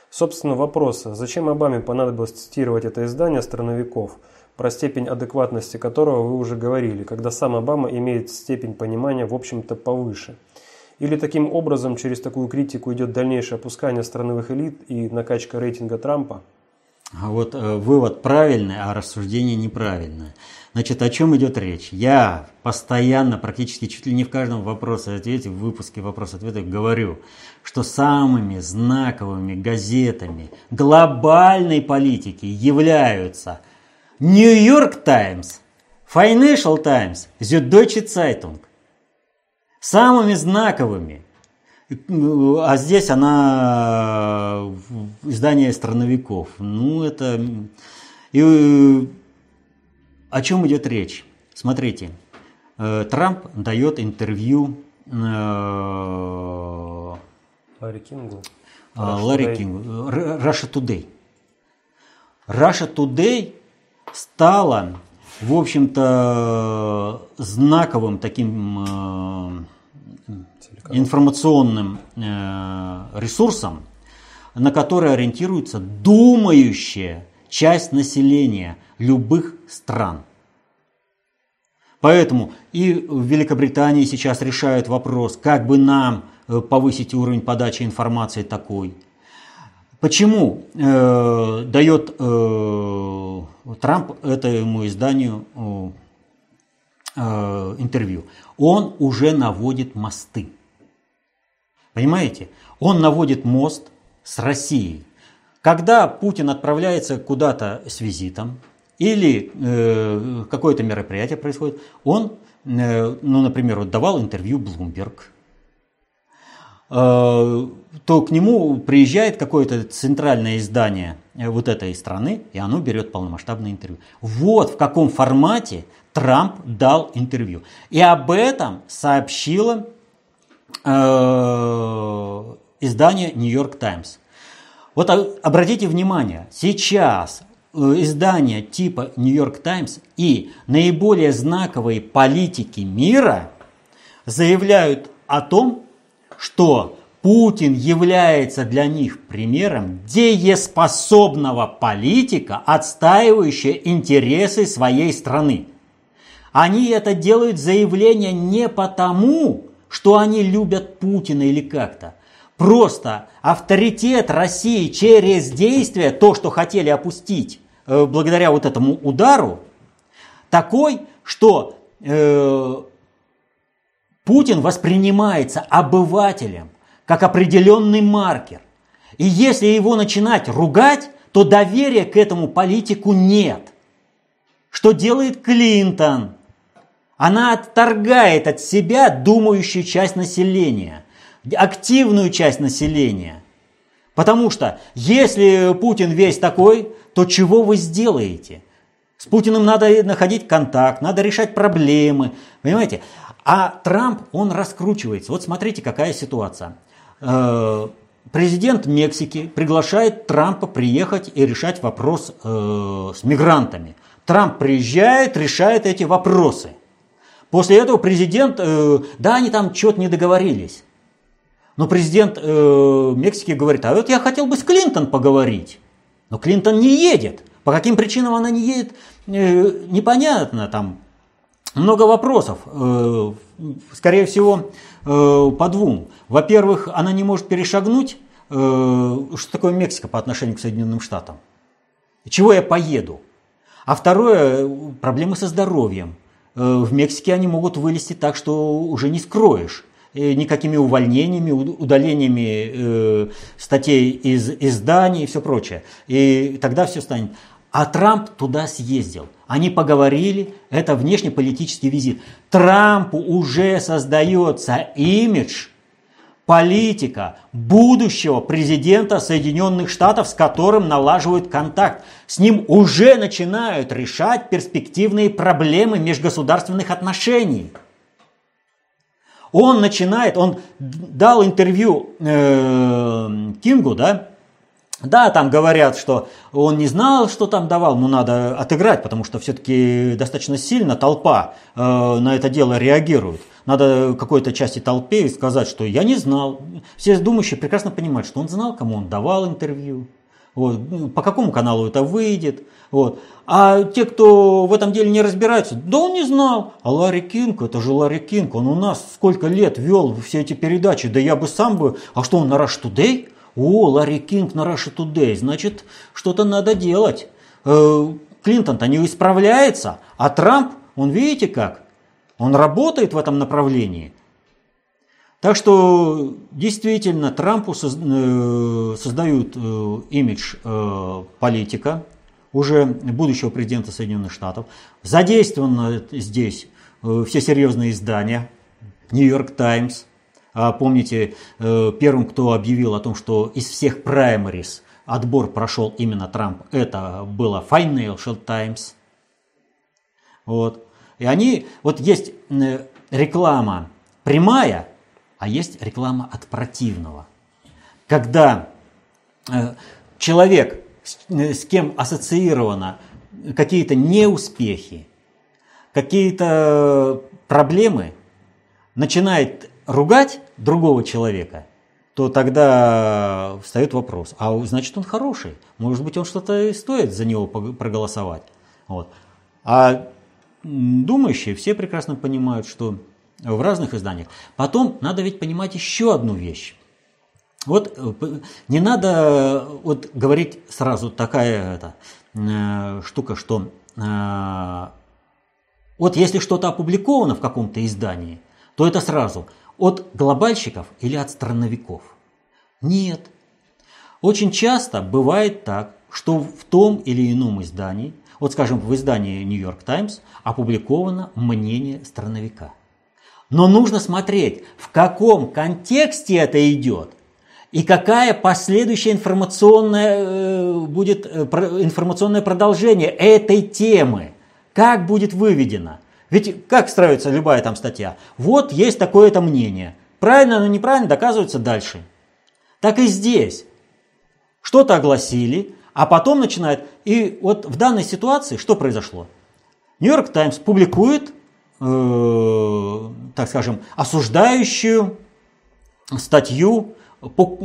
Собственно, вопрос, зачем Обаме понадобилось цитировать это издание «Страновиков», про степень адекватности которого вы уже говорили, когда сам Обама имеет степень понимания, в общем-то, повыше. Или таким образом через такую критику идет дальнейшее опускание страновых элит и накачка рейтинга Трампа? А вот вывод правильный, а рассуждение неправильное. Значит, о чем идет речь? Я постоянно, практически чуть ли не в каждом вопросе-ответе, в выпуске вопрос-ответа говорю, что самыми знаковыми газетами глобальной политики являются «Нью-Йорк Таймс», «Financial Times», «Süddeutsche Zeitung». Самыми знаковыми. А здесь она издание «Страновиков». Ну, это... И о чем идет речь? Смотрите, Трамп дает интервью Ларри Кингу. Ларри Кингу. Russia Today. Russia Today стала, в общем-то, знаковым таким... информационным ресурсом, на который ориентируется думающая часть населения любых стран. Поэтому и в Великобритании сейчас решают вопрос, как бы нам повысить уровень подачи информации такой. Почему дает Трамп этому изданию интервью? Он уже наводит мосты. Понимаете? Он наводит мост с Россией. Когда Путин отправляется куда-то с визитом или какое-то мероприятие происходит, он, ну, например, вот давал интервью Bloomberg, то к нему приезжает какое-то центральное издание вот этой страны, и оно берет полномасштабное интервью. Вот в каком формате Трамп дал интервью. И об этом сообщило издание «Нью-Йорк Таймс». Вот обратите внимание, сейчас издания типа «Нью-Йорк Таймс» и наиболее знаковые политики мира заявляют о том, что Путин является для них примером дееспособного политика, отстаивающего интересы своей страны. Они это делают заявление не потому, что они любят Путина или как-то. Просто авторитет России через действие, то, что хотели опустить благодаря вот этому удару, такой, что Путин воспринимается обывателем как определенный маркер. И если его начинать ругать, то доверия к этому политику нет. Что делает Клинтон? Она отторгает от себя думающую часть населения, активную часть населения. Потому что если Путин весь такой, то чего вы сделаете? С Путиным надо находить контакт, надо решать проблемы, понимаете? А Трамп, он раскручивается. Вот смотрите, какая ситуация. Президент Мексики приглашает Трампа приехать и решать вопрос с мигрантами. Трамп приезжает, решает эти вопросы. После этого президент, да, они там что-то не договорились. Но президент Мексики говорит, а вот я хотел бы с Клинтон поговорить. Но Клинтон не едет. По каким причинам она не едет, непонятно. Там много вопросов. Скорее всего, по двум. Во-первых, она не может перешагнуть, что такое Мексика по отношению к Соединенным Штатам. Чего я поеду? А второе, проблемы со здоровьем. В Мексике они могут вылезти так, что уже не скроешь. Никакими увольнениями, удалениями статей из изданий и все прочее. И тогда все станет. А Трамп туда съездил. Они поговорили, это внешнеполитический визит. Трампу уже создается имидж политика, будущего президента Соединенных Штатов, с которым налаживают контакт. С ним уже начинают решать перспективные проблемы межгосударственных отношений. Он начинает, он дал интервью Кингу, да? Да, там говорят, что он не знал, что там давал, но надо отыграть, потому что все-таки достаточно сильно толпа на это дело реагирует. Надо какой-то части толпе сказать, что я не знал. Все думающие прекрасно понимают, что он знал, кому он давал интервью, вот, по какому каналу это выйдет. Вот. А те, кто в этом деле не разбираются, да он не знал. А Ларри Кинг, это же Ларри Кинг, он у нас сколько лет вел все эти передачи, да я бы сам бы... А что, он на Rush Today? О, Ларри Кинг на Russia Today, значит, что-то надо делать. Клинтон-то не исправляется, а Трамп, он видите как, он работает в этом направлении. Так что, действительно, Трампу создают имидж политика, уже будущего президента Соединенных Штатов. Задействованы здесь все серьезные издания, Нью-Йорк Таймс. Помните, первым, кто объявил о том, что из всех праймерис отбор прошел именно Трамп, это было Financial Times. Вот. И они, вот есть реклама прямая, а есть реклама от противного. Когда человек, с кем ассоциированы какие-то неуспехи, какие-то проблемы, начинает ругать другого человека, то тогда встает вопрос, а значит он хороший, может быть он что-то и стоит за него проголосовать. Вот. А думающие все прекрасно понимают, что в разных изданиях. Потом надо ведь понимать еще одну вещь. Вот не надо вот говорить сразу такая штука, что вот если что-то опубликовано в каком-то издании, то это сразу от глобальщиков или от страновиков. Нет. Очень часто бывает так, что в том или ином издании, вот скажем, в издании New York Times опубликовано мнение страновика. Но нужно смотреть, в каком контексте это идет и какая последующая информационное продолжение этой темы, как будет выведено. Ведь как строится любая там статья? Вот есть такое-то мнение. Правильно, но неправильно доказывается дальше. Так и здесь. Что-то огласили, а потом начинает... И вот в данной ситуации что произошло? Нью-Йорк Таймс публикует, так скажем, осуждающую статью по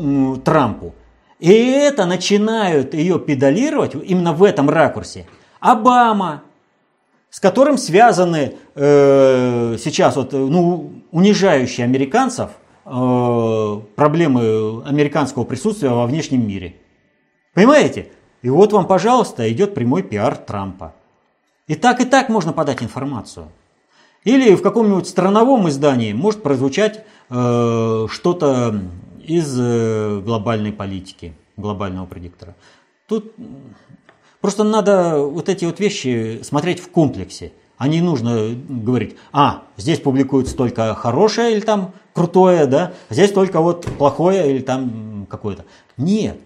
Трампу. И это начинают ее педалировать именно в этом ракурсе. Обама, с которым связаны сейчас вот, унижающие американцев проблемы американского присутствия во внешнем мире. Понимаете? И вот вам, пожалуйста, идет прямой пиар Трампа. И так можно подать информацию. Или в каком-нибудь страновом издании может прозвучать что-то из глобальной политики, глобального предиктора. Тут просто надо вот эти вот вещи смотреть в комплексе. А не нужно говорить, здесь публикуется только хорошее или там крутое, да, здесь только вот плохое или там какое-то. Нет.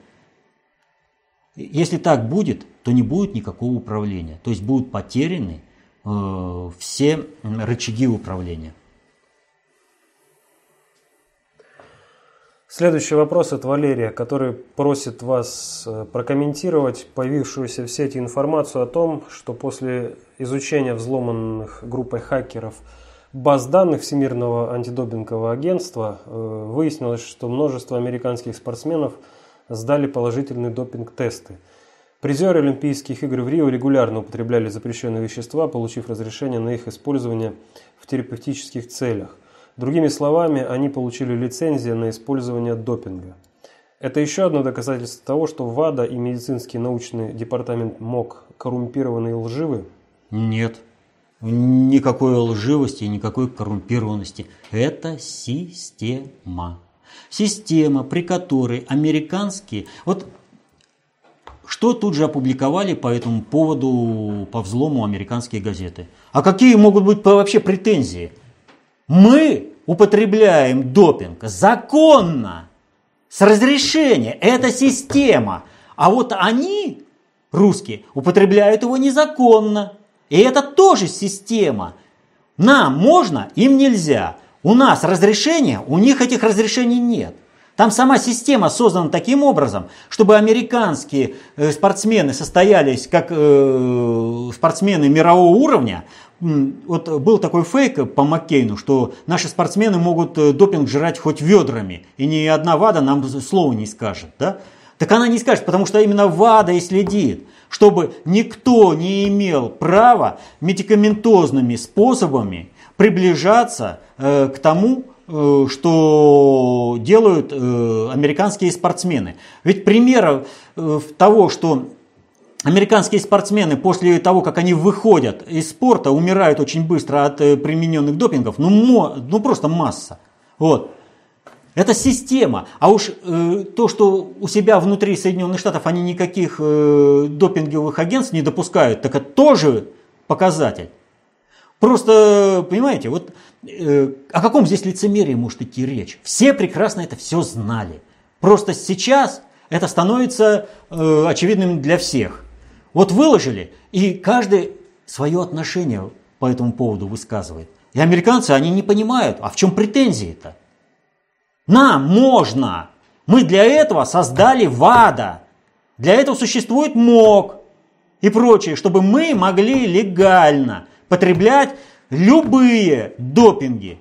Если так будет, то не будет никакого управления. То есть будут потеряны все рычаги управления. Следующий вопрос от Валерия, который просит вас прокомментировать появившуюся в сети информацию о том, что после изучения взломанных группой хакеров баз данных Всемирного антидопингового агентства выяснилось, что множество американских спортсменов сдали положительные допинг-тесты. Призеры Олимпийских игр в Рио регулярно употребляли запрещенные вещества, получив разрешение на их использование в терапевтических целях. Другими словами, они получили лицензию на использование допинга. Это еще одно доказательство того, что ВАДА и медицинский научный департамент МОК коррумпированы и лживы? Нет. Никакой лживости, никакой коррумпированности. Это система. Система, при которой американские... Вот что тут же опубликовали по этому поводу, по взлому американские газеты? А какие могут быть вообще претензии? Мы употребляем допинг законно, с разрешения, это система. А вот они, русские, употребляют его незаконно. И это тоже система. Нам можно, им нельзя. У нас разрешение, у них этих разрешений нет. Там сама система создана таким образом, чтобы американские спортсмены состоялись как спортсмены мирового уровня. Вот был такой фейк по Маккейну, что наши спортсмены могут допинг жрать хоть ведрами, и ни одна ВАДА нам слова не скажет, да? Так она не скажет, потому что именно ВАДА и следит, чтобы никто не имел права медикаментозными способами приближаться к тому, что делают американские спортсмены. Ведь примеров того, что... Американские спортсмены после того, как они выходят из спорта, умирают очень быстро от примененных допингов. Ну просто масса. Вот. Это система. А уж то, что у себя внутри Соединенных Штатов они никаких допинговых агентств не допускают, так это тоже показатель. Просто, понимаете, вот о каком здесь лицемерии может идти речь? Все прекрасно это все знали. Просто сейчас это становится очевидным для всех. Вот выложили, и каждый свое отношение по этому поводу высказывает. И американцы, они не понимают, а в чем претензии-то? Нам можно! Мы для этого создали ВАДА. Для этого существует МОК и прочее, чтобы мы могли легально потреблять любые допинги.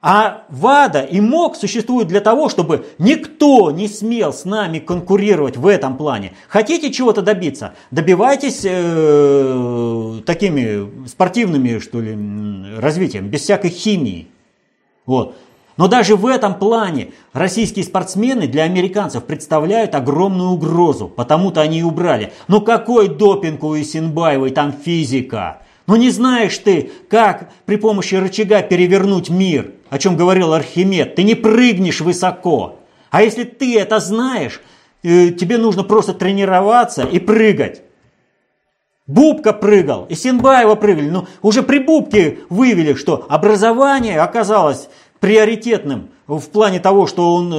А ВАДА и МОК существуют для того, чтобы никто не смел с нами конкурировать в этом плане. Хотите чего-то добиться? Добивайтесь такими спортивными, что ли, развитием, без всякой химии. Вот. Но даже в этом плане российские спортсмены для американцев представляют огромную угрозу, потому-то они и убрали. Ну какой допинг у Исинбаевой, там физика? Ну не знаешь ты, как при помощи рычага перевернуть мир, о чем говорил Архимед. Ты не прыгнешь высоко. А если ты это знаешь, тебе нужно просто тренироваться и прыгать. Бубка прыгал, Исинбаева прыгали. Ну, уже при Бубке выявили, что образование оказалось приоритетным в плане того, что он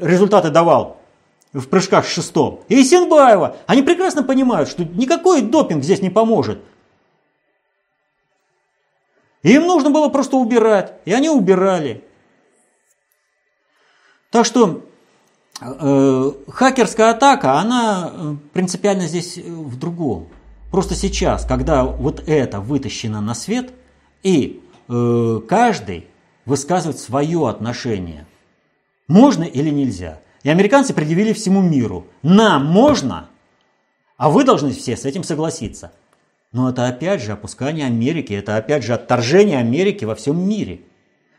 результаты давал в прыжках с шестом. И Исинбаева, они прекрасно понимают, что никакой допинг здесь не поможет. Им нужно было просто убирать, и они убирали. Так что хакерская атака, она принципиально здесь в другом. Просто сейчас, когда вот это вытащено на свет, и каждый высказывает свое отношение, можно или нельзя. И американцы предъявили всему миру, нам можно, а вы должны все с этим согласиться. Но это опять же опускание Америки, это опять же отторжение Америки во всем мире.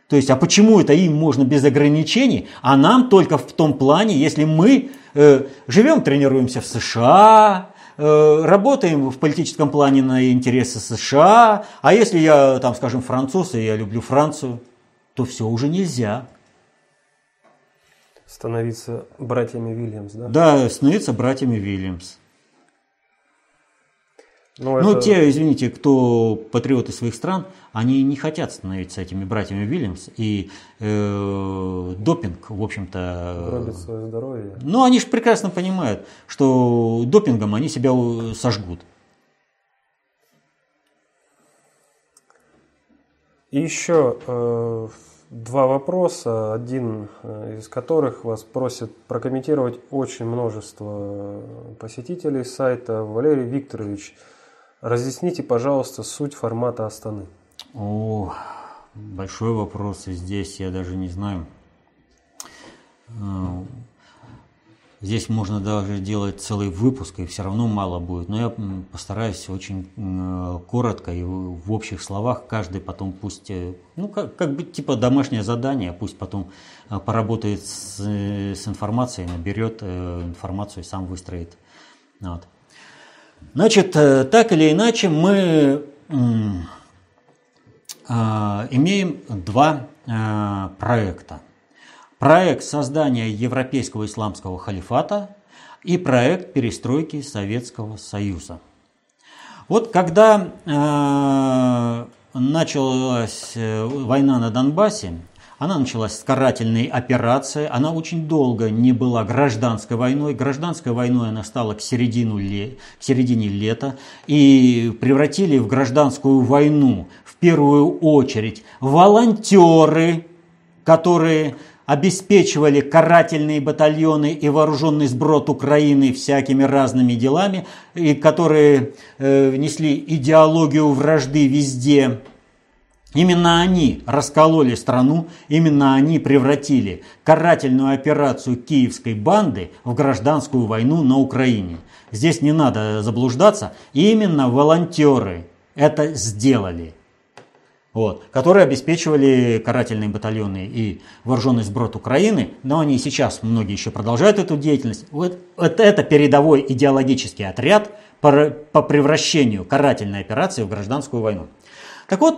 То есть, а почему это им можно без ограничений, а нам только в том плане, если мы живем, тренируемся в США, работаем в политическом плане на интересы США, а если я, там, скажем, француз, и я люблю Францию, то все уже нельзя. Становиться братьями Вильямс, да? Да, становиться братьями Вильямс. Ну, это... те, извините, кто патриоты своих стран, они не хотят становиться этими братьями Вильямс, и допинг, в общем-то... Гробит свое здоровье. Ну, они же прекрасно понимают, что допингом они себя сожгут. И еще два вопроса, один из которых вас просит прокомментировать очень множество посетителей сайта. Валерий Викторович, разъясните, пожалуйста, суть формата Астаны. О, большой вопрос, и здесь я даже не знаю. Здесь можно даже делать целый выпуск, и все равно мало будет. Но я постараюсь очень коротко и в общих словах. Каждый потом пусть, ну, как бы типа домашнее задание, пусть потом поработает с информацией, наберет информацию и сам выстроит. Вот. Значит, так или иначе, мы имеем два проекта. Проект создания Европейского исламского халифата и проект перестройки Советского Союза. Вот когда началась война на Донбассе, она началась с карательной операции, она очень долго не была гражданской войной. Гражданской войной она стала к середине лета, и превратили в гражданскую войну в первую очередь волонтеры, которые... обеспечивали карательные батальоны и вооруженный сброд Украины всякими разными делами, и которые внесли идеологию вражды везде. Именно они раскололи страну, именно они превратили карательную операцию киевской банды в гражданскую войну на Украине. Здесь не надо заблуждаться, именно волонтеры это сделали. Вот, которые обеспечивали карательные батальоны и вооруженный сброд Украины, но они сейчас, многие еще продолжают эту деятельность. Вот это передовой идеологический отряд по превращению карательной операции в гражданскую войну. Так вот,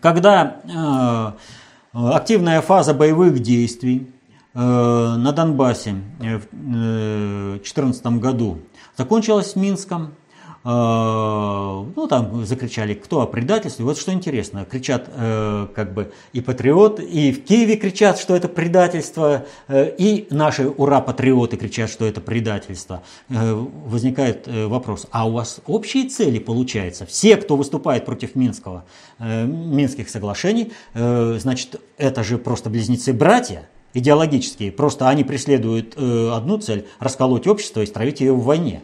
когда активная фаза боевых действий на Донбассе в 2014 году закончилась Минском, ну, там закричали, кто о предательстве. Вот что интересно, кричат как бы и патриот, и в Киеве кричат, что это предательство, и наши ура-патриоты кричат, что это предательство. Возникает вопрос, а у вас общие цели, получается? Все, кто выступает против Минских соглашений, значит, это же просто близнецы-братья идеологические, просто они преследуют одну цель – расколоть общество и стравить ее в войне.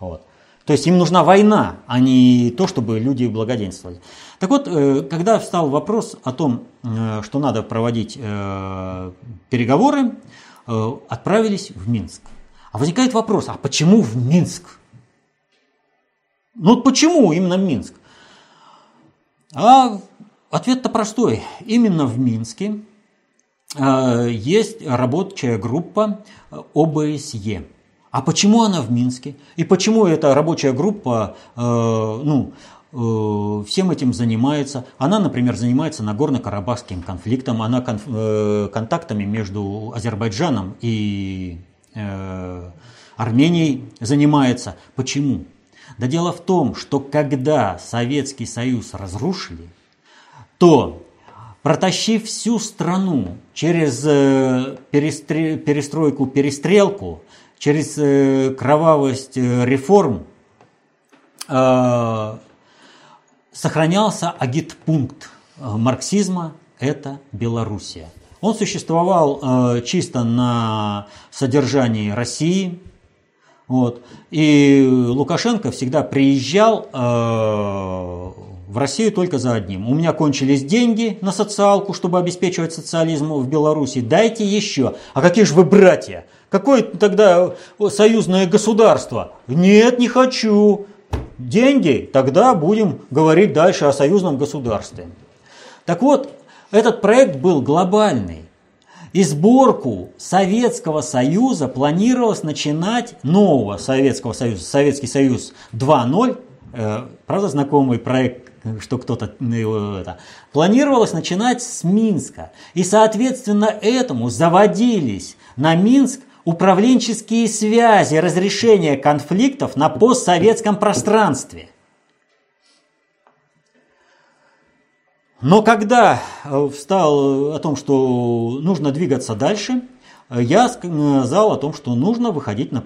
Вот. То есть им нужна война, а не то, чтобы люди благоденствовали. Так вот, когда встал вопрос о том, что надо проводить переговоры, отправились в Минск. А возникает вопрос, а почему в Минск? Ну почему именно в Минск? А ответ-то простой. Именно в Минске есть рабочая группа ОБСЕ. А почему она в Минске? И почему эта рабочая группа всем этим занимается? Она, например, занимается Нагорно-Карабахским конфликтом, она контактами между Азербайджаном и Арменией занимается. Почему? Да дело в том, что когда Советский Союз разрушили, то, протащив всю страну через перестройку-перестрелку, через кровавость реформ сохранялся агитпункт марксизма – это Белоруссия. Он существовал чисто на содержании России. Вот. И Лукашенко всегда приезжал в Россию только за одним. У меня кончились деньги на социалку, чтобы обеспечивать социализм в Беларуси. Дайте еще. А какие же вы братья? Какое тогда союзное государство? Нет, не хочу. Деньги? Тогда будем говорить дальше о союзном государстве. Так вот, этот проект был глобальный. И сборку Советского Союза планировалось начинать нового Советского Союза, Советский Союз 2.0, правда знакомый проект, что кто-то... Планировалось начинать с Минска. И, соответственно, этому заводились на Минск управленческие связи разрешения конфликтов на постсоветском пространстве. Но когда встал о том, что нужно двигаться дальше, я сказал о том, что нужно выходить на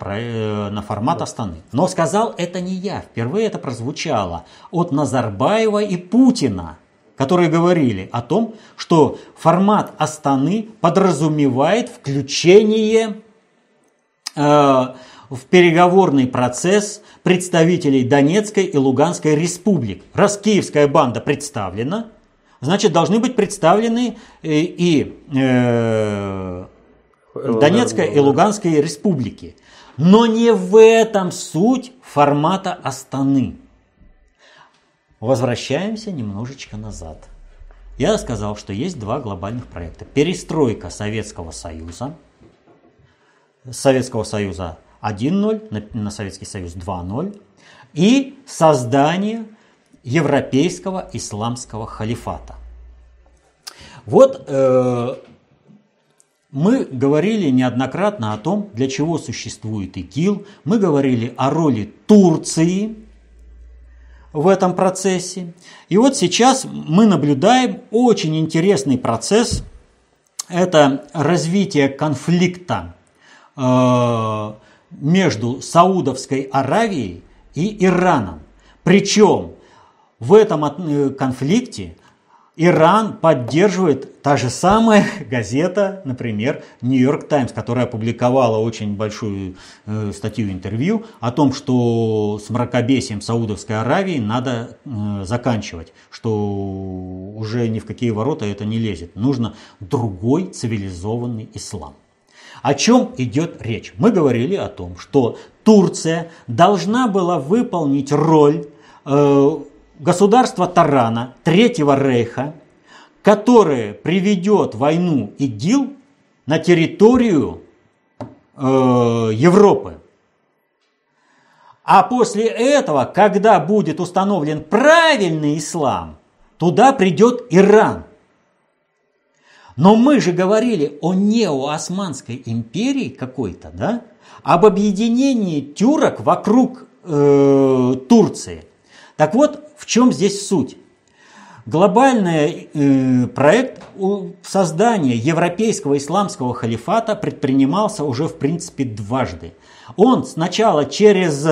формат Астаны. Но сказал это не я. Впервые это прозвучало от Назарбаева и Путина, которые говорили о том, что формат Астаны подразумевает включение в переговорный процесс представителей Донецкой и Луганской республик. Раз киевская банда представлена, значит, должны быть представлены и Донецкой и Луганской республики. Но не в этом суть формата Астаны. Возвращаемся немножечко назад. Я сказал, что есть два глобальных проекта. Перестройка Советского Союза 1.0 на Советский Союз 2.0 и создание Европейского исламского халифата. Вот мы говорили неоднократно о том, для чего существует ИГИЛ. Мы говорили о роли Турции в этом процессе. И вот сейчас мы наблюдаем очень интересный процесс. Это развитие конфликта между Саудовской Аравией и Ираном. Причем в этом конфликте Иран поддерживает та же самая газета, например, «Нью-Йорк Таймс», которая опубликовала очень большую статью-интервью о том, что с мракобесием Саудовской Аравии надо заканчивать, что уже ни в какие ворота это не лезет. Нужно другой цивилизованный ислам. О чем идет речь? Мы говорили о том, что Турция должна была выполнить роль государство Тарана, Третьего Рейха, которое приведет войну ИГИЛ на территорию Европы. А после этого, когда будет установлен правильный ислам, туда придет Иран. Но мы же говорили о неоосманской империи какой-то, да? Об объединении тюрок вокруг Турции. Так вот, в чем здесь суть? Глобальный проект создания Европейского исламского халифата предпринимался уже, в принципе, дважды. Он сначала через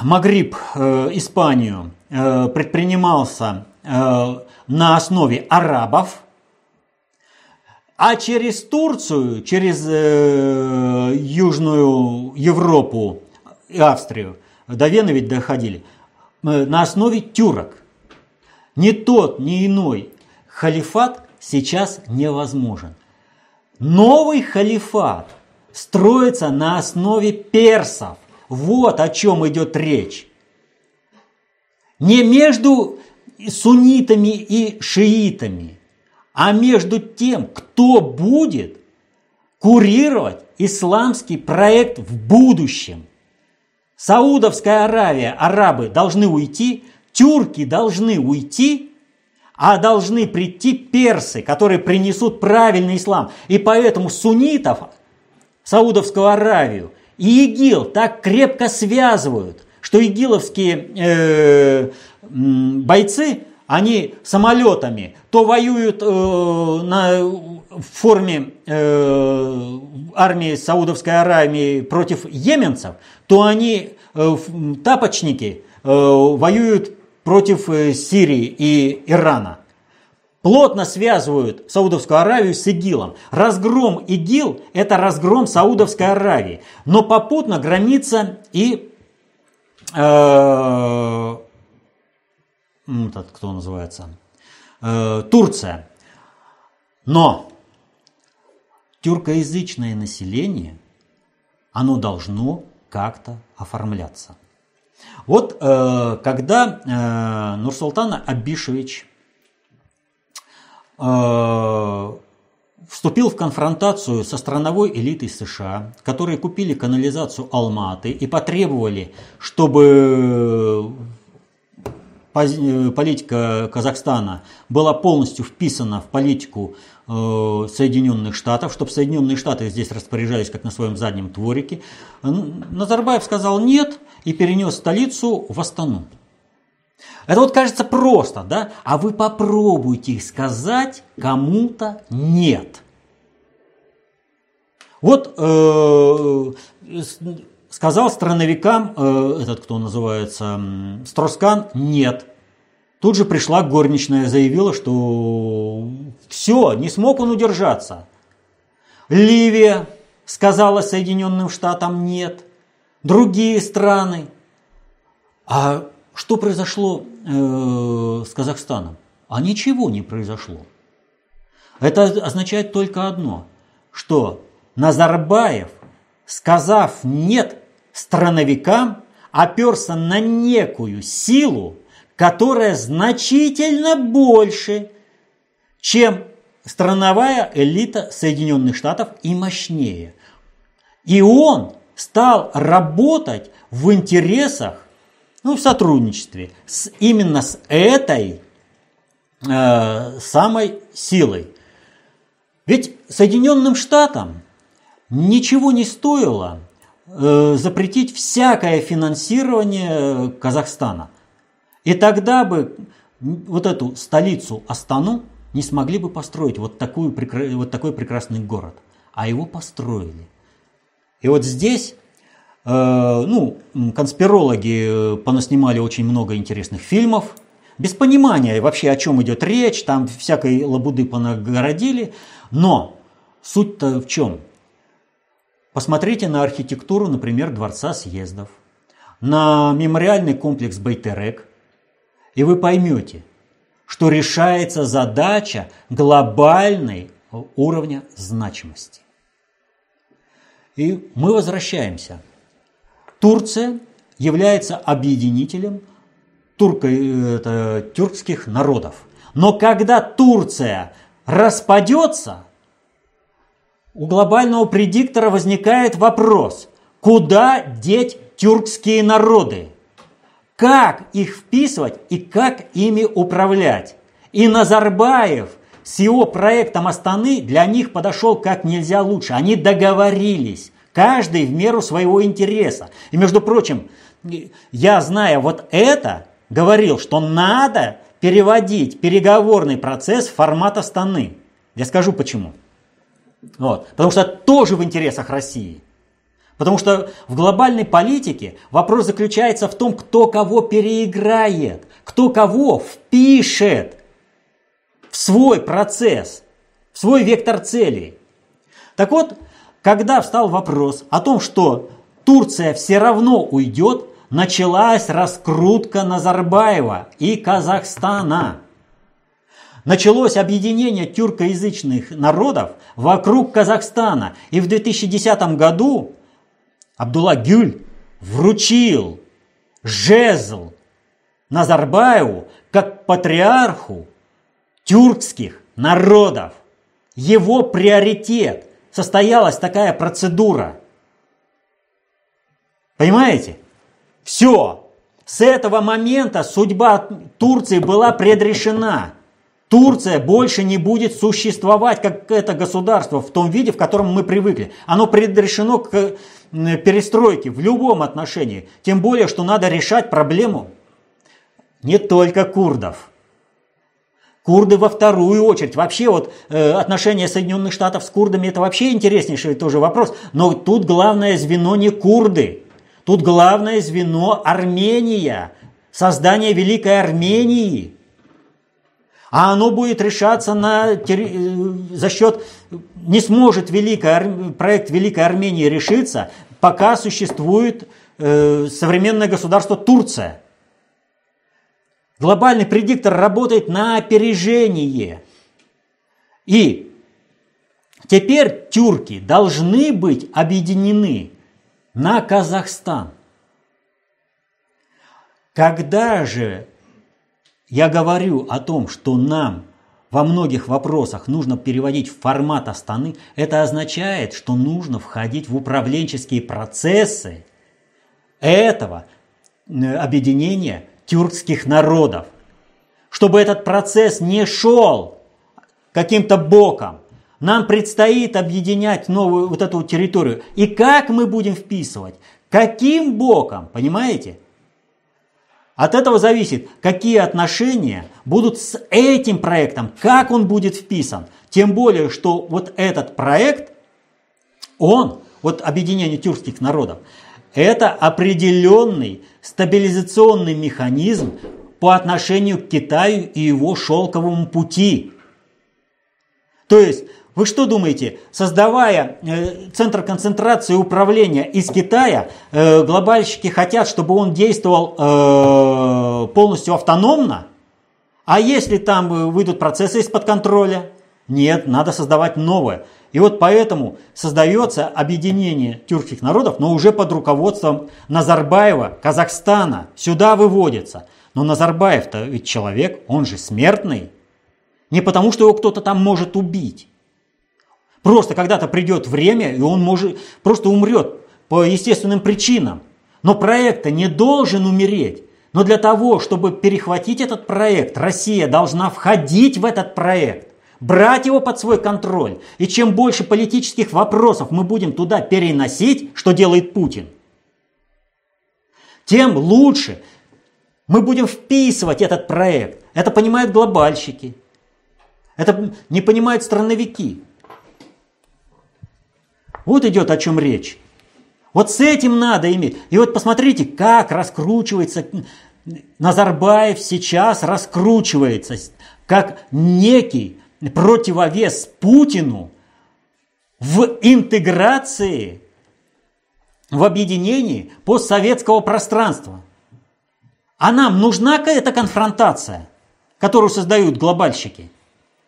Магриб, Испанию, предпринимался на основе арабов, а через Турцию, через Южную Европу и Австрию, до Вены ведь доходили, на основе тюрок. Ни тот, ни иной халифат сейчас невозможен. Новый халифат строится на основе персов. Вот о чем идет речь. Не между суннитами и шиитами, а между тем, кто будет курировать исламский проект в будущем. Саудовская Аравия, арабы должны уйти, тюрки должны уйти, а должны прийти персы, которые принесут правильный ислам. И поэтому суннитов, Саудовскую Аравию и ИГИЛ так крепко связывают, что игиловские бойцы... Они самолетами то воюют в форме армии Саудовской Аравии против йеменцев, то они, тапочники, воюют против Сирии и Ирана. Плотно связывают Саудовскую Аравию с ИГИЛом. Разгром ИГИЛ – это разгром Саудовской Аравии. Но попутно граница и... кто называется, Турция. Но тюркоязычное население, оно должно как-то оформляться. Вот когда Нурсултан Абишевич вступил в конфронтацию со страновой элитой США, которые купили канализацию Алматы и потребовали, чтобы политика Казахстана была полностью вписана в политику Соединенных Штатов, чтобы Соединенные Штаты здесь распоряжались как на своем заднем дворике. Назарбаев сказал нет и перенес столицу в Астану. Это вот кажется просто, да? А вы попробуйте сказать кому-то нет. Вот сказал страновикам, этот кто называется, Строскан, нет. Тут же пришла горничная, заявила, что все, не смог он удержаться. Ливия сказала Соединенным Штатам нет. Другие страны. А что произошло с Казахстаном? А ничего не произошло. Это означает только одно, что Назарбаев, сказав нет страновикам, оперся на некую силу, которая значительно больше, чем страновая элита Соединенных Штатов и мощнее. И он стал работать в интересах, в сотрудничестве именно с этой самой силой. Ведь Соединенным Штатам ничего не стоило запретить всякое финансирование Казахстана. И тогда бы вот эту столицу Астану не смогли бы построить, вот такой прекрасный город. А его построили. И вот здесь конспирологи понаснимали очень много интересных фильмов, без понимания вообще, о чем идет речь, там всякой лабуды понагородили. Но суть-то в чем? Посмотрите на архитектуру, например, Дворца съездов, на мемориальный комплекс Байтерек, и вы поймете, что решается задача глобальной уровня значимости. И мы возвращаемся. Турция является объединителем тюркских народов. Но когда Турция распадется, у глобального предиктора возникает вопрос, куда деть тюркские народы, как их вписывать и как ими управлять. И Назарбаев с его проектом Астаны для них подошел как нельзя лучше. Они договорились. Каждый в меру своего интереса. И, между прочим, я, зная вот это, говорил, что надо переводить переговорный процесс в формат Астаны. Я скажу почему. Потому что тоже в интересах России. Потому что в глобальной политике вопрос заключается в том, кто кого переиграет, кто кого впишет в свой процесс, в свой вектор целей. Так вот, когда встал вопрос о том, что Турция все равно уйдет, началась раскрутка Назарбаева и Казахстана. Началось объединение тюркоязычных народов вокруг Казахстана. И в 2010 году Абдулла Гюль вручил жезл Назарбаеву как патриарху тюркских народов. Его приоритет. Состоялась такая процедура. Понимаете? Все. С этого момента судьба Турции была предрешена. Турция больше не будет существовать, как это государство, в том виде, в котором мы привыкли. Оно предрешено к перестройке в любом отношении. Тем более, что надо решать проблему не только курдов. Курды во вторую очередь. Вообще отношения Соединенных Штатов с курдами это вообще интереснейший тоже вопрос. Но тут главное звено не курды. Тут главное звено Армения. Создание Великой Армении. А оно будет решаться за счет... Не сможет проект Великой Армении решиться, пока существует современное государство Турция. Глобальный предиктор работает на опережение. И теперь тюрки должны быть объединены на Казахстан. Когда же я говорю о том, что нам во многих вопросах нужно переводить в формат Астаны, это означает, что нужно входить в управленческие процессы этого объединения тюркских народов, чтобы этот процесс не шел каким-то боком. Нам предстоит объединять новую вот эту территорию. И как мы будем вписывать? Каким боком? Понимаете? От этого зависит, какие отношения будут с этим проектом, как он будет вписан. Тем более, что вот этот проект, вот объединение тюркских народов, это определенный стабилизационный механизм по отношению к Китаю и его шелковому пути. То есть, вы что думаете, создавая центр концентрации управления из Китая, глобальщики хотят, чтобы он действовал полностью автономно? А если там выйдут процессы из-под контроля? Нет, надо создавать новое. И вот поэтому создается объединение тюркских народов, но уже под руководством Назарбаева, Казахстана. Сюда выводится. Но Назарбаев-то ведь человек, он же смертный. Не потому, что его кто-то там может убить. Просто когда-то придет время, и он может просто умрет по естественным причинам. Но проект-то не должен умереть. Но для того, чтобы перехватить этот проект, Россия должна входить в этот проект, брать его под свой контроль. И чем больше политических вопросов мы будем туда переносить, что делает Путин, тем лучше мы будем вписывать этот проект. Это понимают глобальщики. Это не понимают страновики. Вот идет о чем речь. Вот с этим надо иметь. И вот посмотрите, как раскручивается Назарбаев сейчас, раскручивается как некий противовес Путину в интеграции, в объединении постсоветского пространства. А нам нужна эта конфронтация, которую создают глобальщики?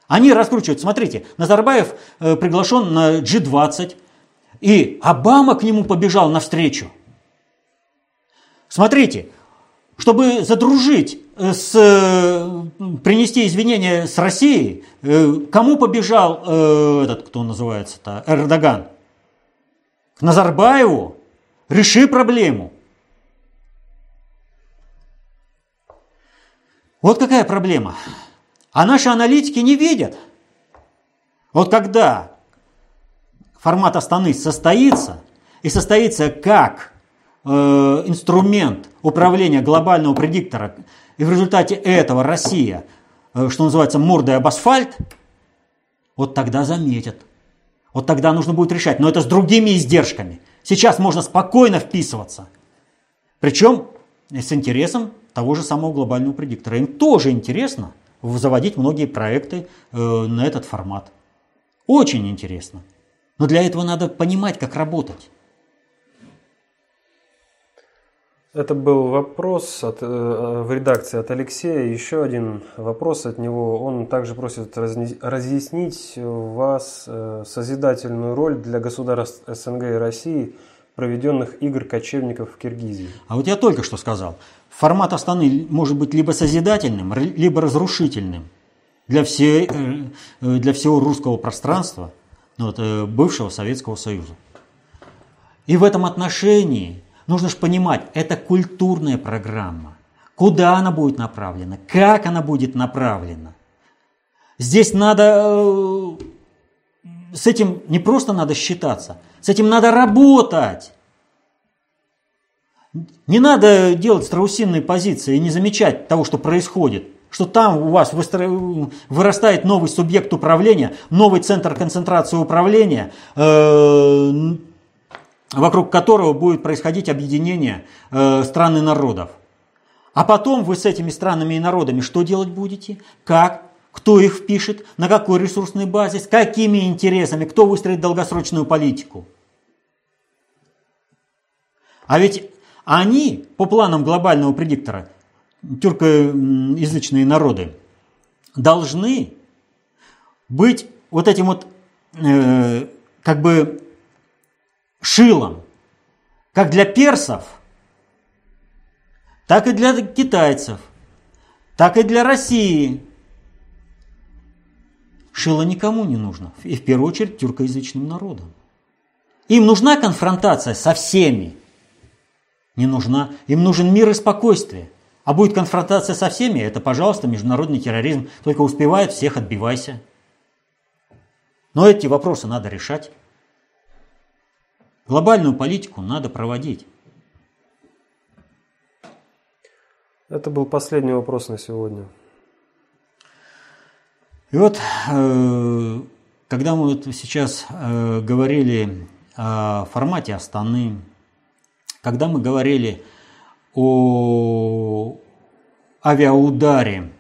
Они раскручивают. Смотрите, Назарбаев приглашен на G20, и Обама к нему побежал навстречу. Смотрите, чтобы задружить, принести извинения с Россией, кому побежал Эрдоган? К Назарбаеву. Реши проблему. Вот какая проблема. А наши аналитики не видят. Вот когда формат Астаны состоится, и состоится как инструмент управления глобального предиктора, и в результате этого Россия, что называется, мордой об асфальт, вот тогда заметят. Вот тогда нужно будет решать. Но это с другими издержками. Сейчас можно спокойно вписываться. Причем с интересом того же самого глобального предиктора. Им тоже интересно заводить многие проекты на этот формат. Очень интересно. Но для этого надо понимать, как работать. Это был вопрос в редакции от Алексея. Еще один вопрос от него. Он также просит разъяснить вас созидательную роль для государств СНГ и России проведенных игр кочевников в Киргизии. А вот я только что сказал. Формат Астаны может быть либо созидательным, либо разрушительным для всего русского пространства, бывшего Советского Союза. И в этом отношении нужно же понимать, это культурная программа. Куда она будет направлена? Как она будет направлена? Здесь надо... С этим не просто надо считаться, с этим надо работать. Не надо делать страусиные позиции и не замечать того, что происходит. Что там у вас вырастает новый субъект управления, новый центр концентрации управления, вокруг которого будет происходить объединение стран и народов. А потом вы с этими странами и народами что делать будете? Как? Кто их впишет? На какой ресурсной базе? С какими интересами? Кто выстроит долгосрочную политику? А ведь... Они, по планам глобального предиктора, тюркоязычные народы, должны быть вот этим шилом, как для персов, так и для китайцев, так и для России. шило никому не нужно, и в первую очередь тюркоязычным народам. Им нужна конфронтация со всеми. Не нужна. Им нужен мир и спокойствие. А будет конфронтация со всеми, это, пожалуйста, международный терроризм. Только успевает всех, отбивайся. Но эти вопросы надо решать. Глобальную политику надо проводить. Это был последний вопрос на сегодня. И вот, когда мы вот сейчас говорили о формате Астаны, когда мы говорили о авиаударе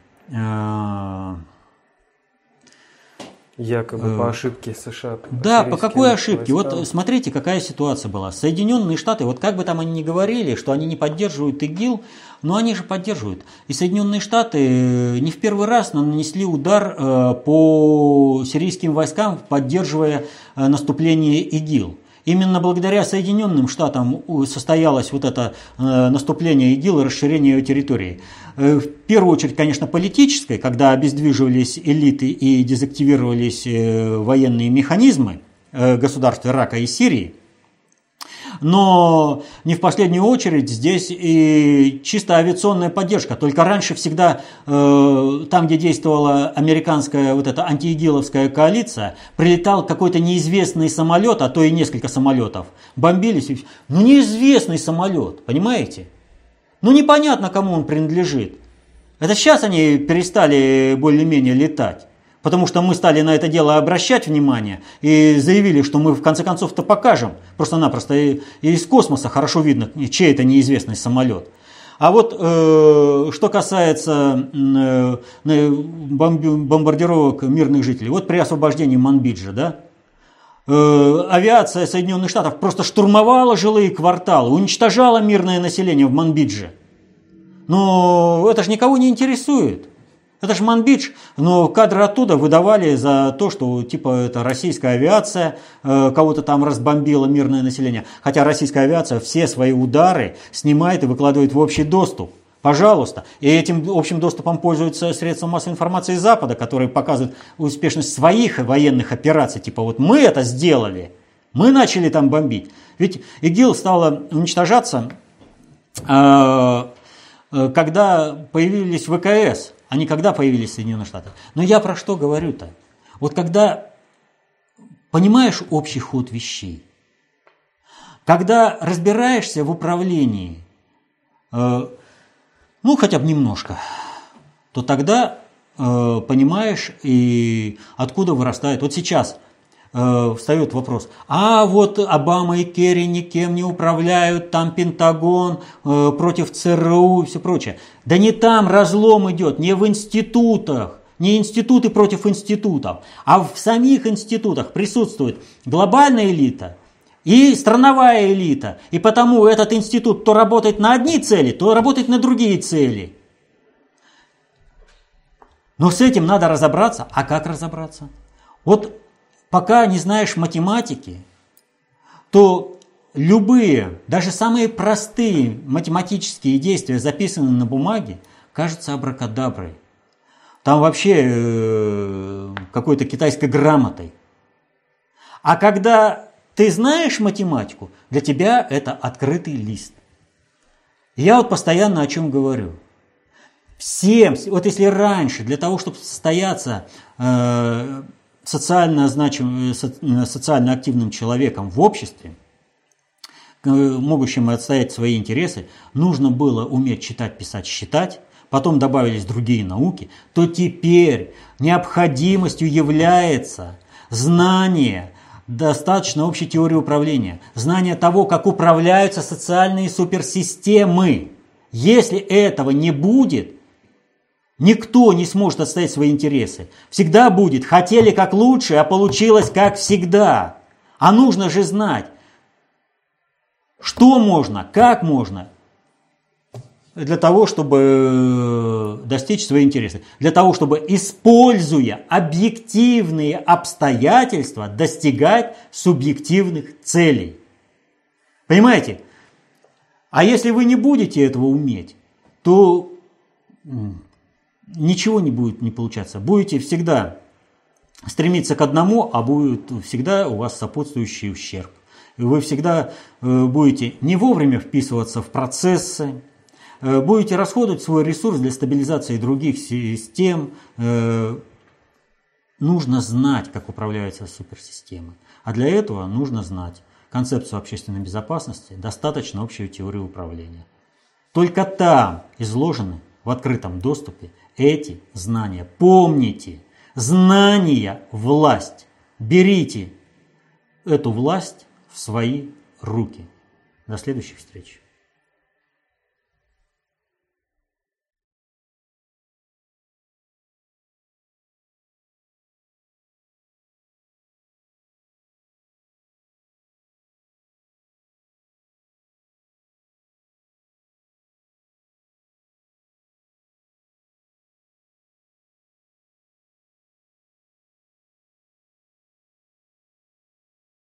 якобы по ошибке США. Да, по какой ошибке? Войскам. Вот смотрите, какая ситуация была. Соединенные Штаты, вот как бы там они ни говорили, что они не поддерживают ИГИЛ, но они же поддерживают. И Соединенные Штаты не в первый раз нанесли удар по сирийским войскам, поддерживая наступление ИГИЛ. Именно благодаря Соединенным Штатам состоялось вот это наступление ИГИЛ и расширение ее территории. В первую очередь, конечно, политической, когда обездвиживались элиты и дезактивировались военные механизмы государств Ирака и Сирии. Но не в последнюю очередь здесь и чисто авиационная поддержка. Только раньше всегда там, где действовала американская вот эта антиигиловская коалиция, прилетал какой-то неизвестный самолет, а то и несколько самолетов. Бомбились. Ну неизвестный самолет, понимаете? Ну непонятно, кому он принадлежит. Это сейчас они перестали более-менее летать. Потому что мы стали на это дело обращать внимание и заявили, что мы в конце концов-то покажем. Просто-напросто из космоса хорошо видно, чей это неизвестный самолет. А вот что касается бомбардировок мирных жителей. Вот при освобождении Манбиджи, да, авиация Соединенных Штатов просто штурмовала жилые кварталы, уничтожала мирное население в Манбидже. Но это же никого не интересует. Это же Манбидж, но кадры оттуда выдавали за то, что типа это российская авиация кого-то там разбомбила мирное население. Хотя российская авиация все свои удары снимает и выкладывает в общий доступ. Пожалуйста. И этим общим доступом пользуются средства массовой информации Запада, которые показывают успешность своих военных операций. Типа вот мы это сделали, мы начали там бомбить. Ведь ИГИЛ стала уничтожаться, когда появились ВКС. Они когда появились в Соединенных Штатах? Но я про что говорю-то? Вот когда понимаешь общий ход вещей, когда разбираешься в управлении, ну хотя бы немножко, то тогда понимаешь, и откуда вырастает. Вот сейчас встает вопрос, а вот Обама и Керри никем не управляют, там Пентагон против ЦРУ и все прочее. Да не там разлом идет, не в институтах, не институты против институтов, а в самих институтах присутствует глобальная элита и страновая элита. И потому этот институт то работает на одни цели, то работает на другие цели. Но с этим надо разобраться. А как разобраться? Вот пока не знаешь математики, то любые, даже самые простые математические действия, записанные на бумаге, кажутся абракадаброй. Там вообще какой-то китайской грамотой. А когда ты знаешь математику, для тебя это открытый лист. Я вот постоянно о чем говорю. Всем, вот если раньше, для того, чтобы состояться социально активным человеком в обществе, могущим отстоять свои интересы, нужно было уметь читать, писать, считать, потом добавились другие науки, то теперь необходимостью является знание достаточно общей теории управления, знание того, как управляются социальные суперсистемы. Если этого не будет, никто не сможет отстоять свои интересы. Всегда будет. Хотели как лучше, а получилось как всегда. А нужно же знать, что можно, как можно, для того, чтобы достичь свои интересы. Для того, чтобы, используя объективные обстоятельства, достигать субъективных целей. Понимаете? А если вы не будете этого уметь, то ничего не будет не получаться. Будете всегда стремиться к одному, а будет всегда у вас сопутствующий ущерб. Вы всегда будете не вовремя вписываться в процессы, будете расходовать свой ресурс для стабилизации других систем. Нужно знать, как управляется суперсистема. А для этого нужно знать концепцию общественной безопасности, достаточно общую теорию управления. Только там изложены в открытом доступе эти знания. Помните, знания – власть. Берите эту власть в свои руки. До следующих встреч.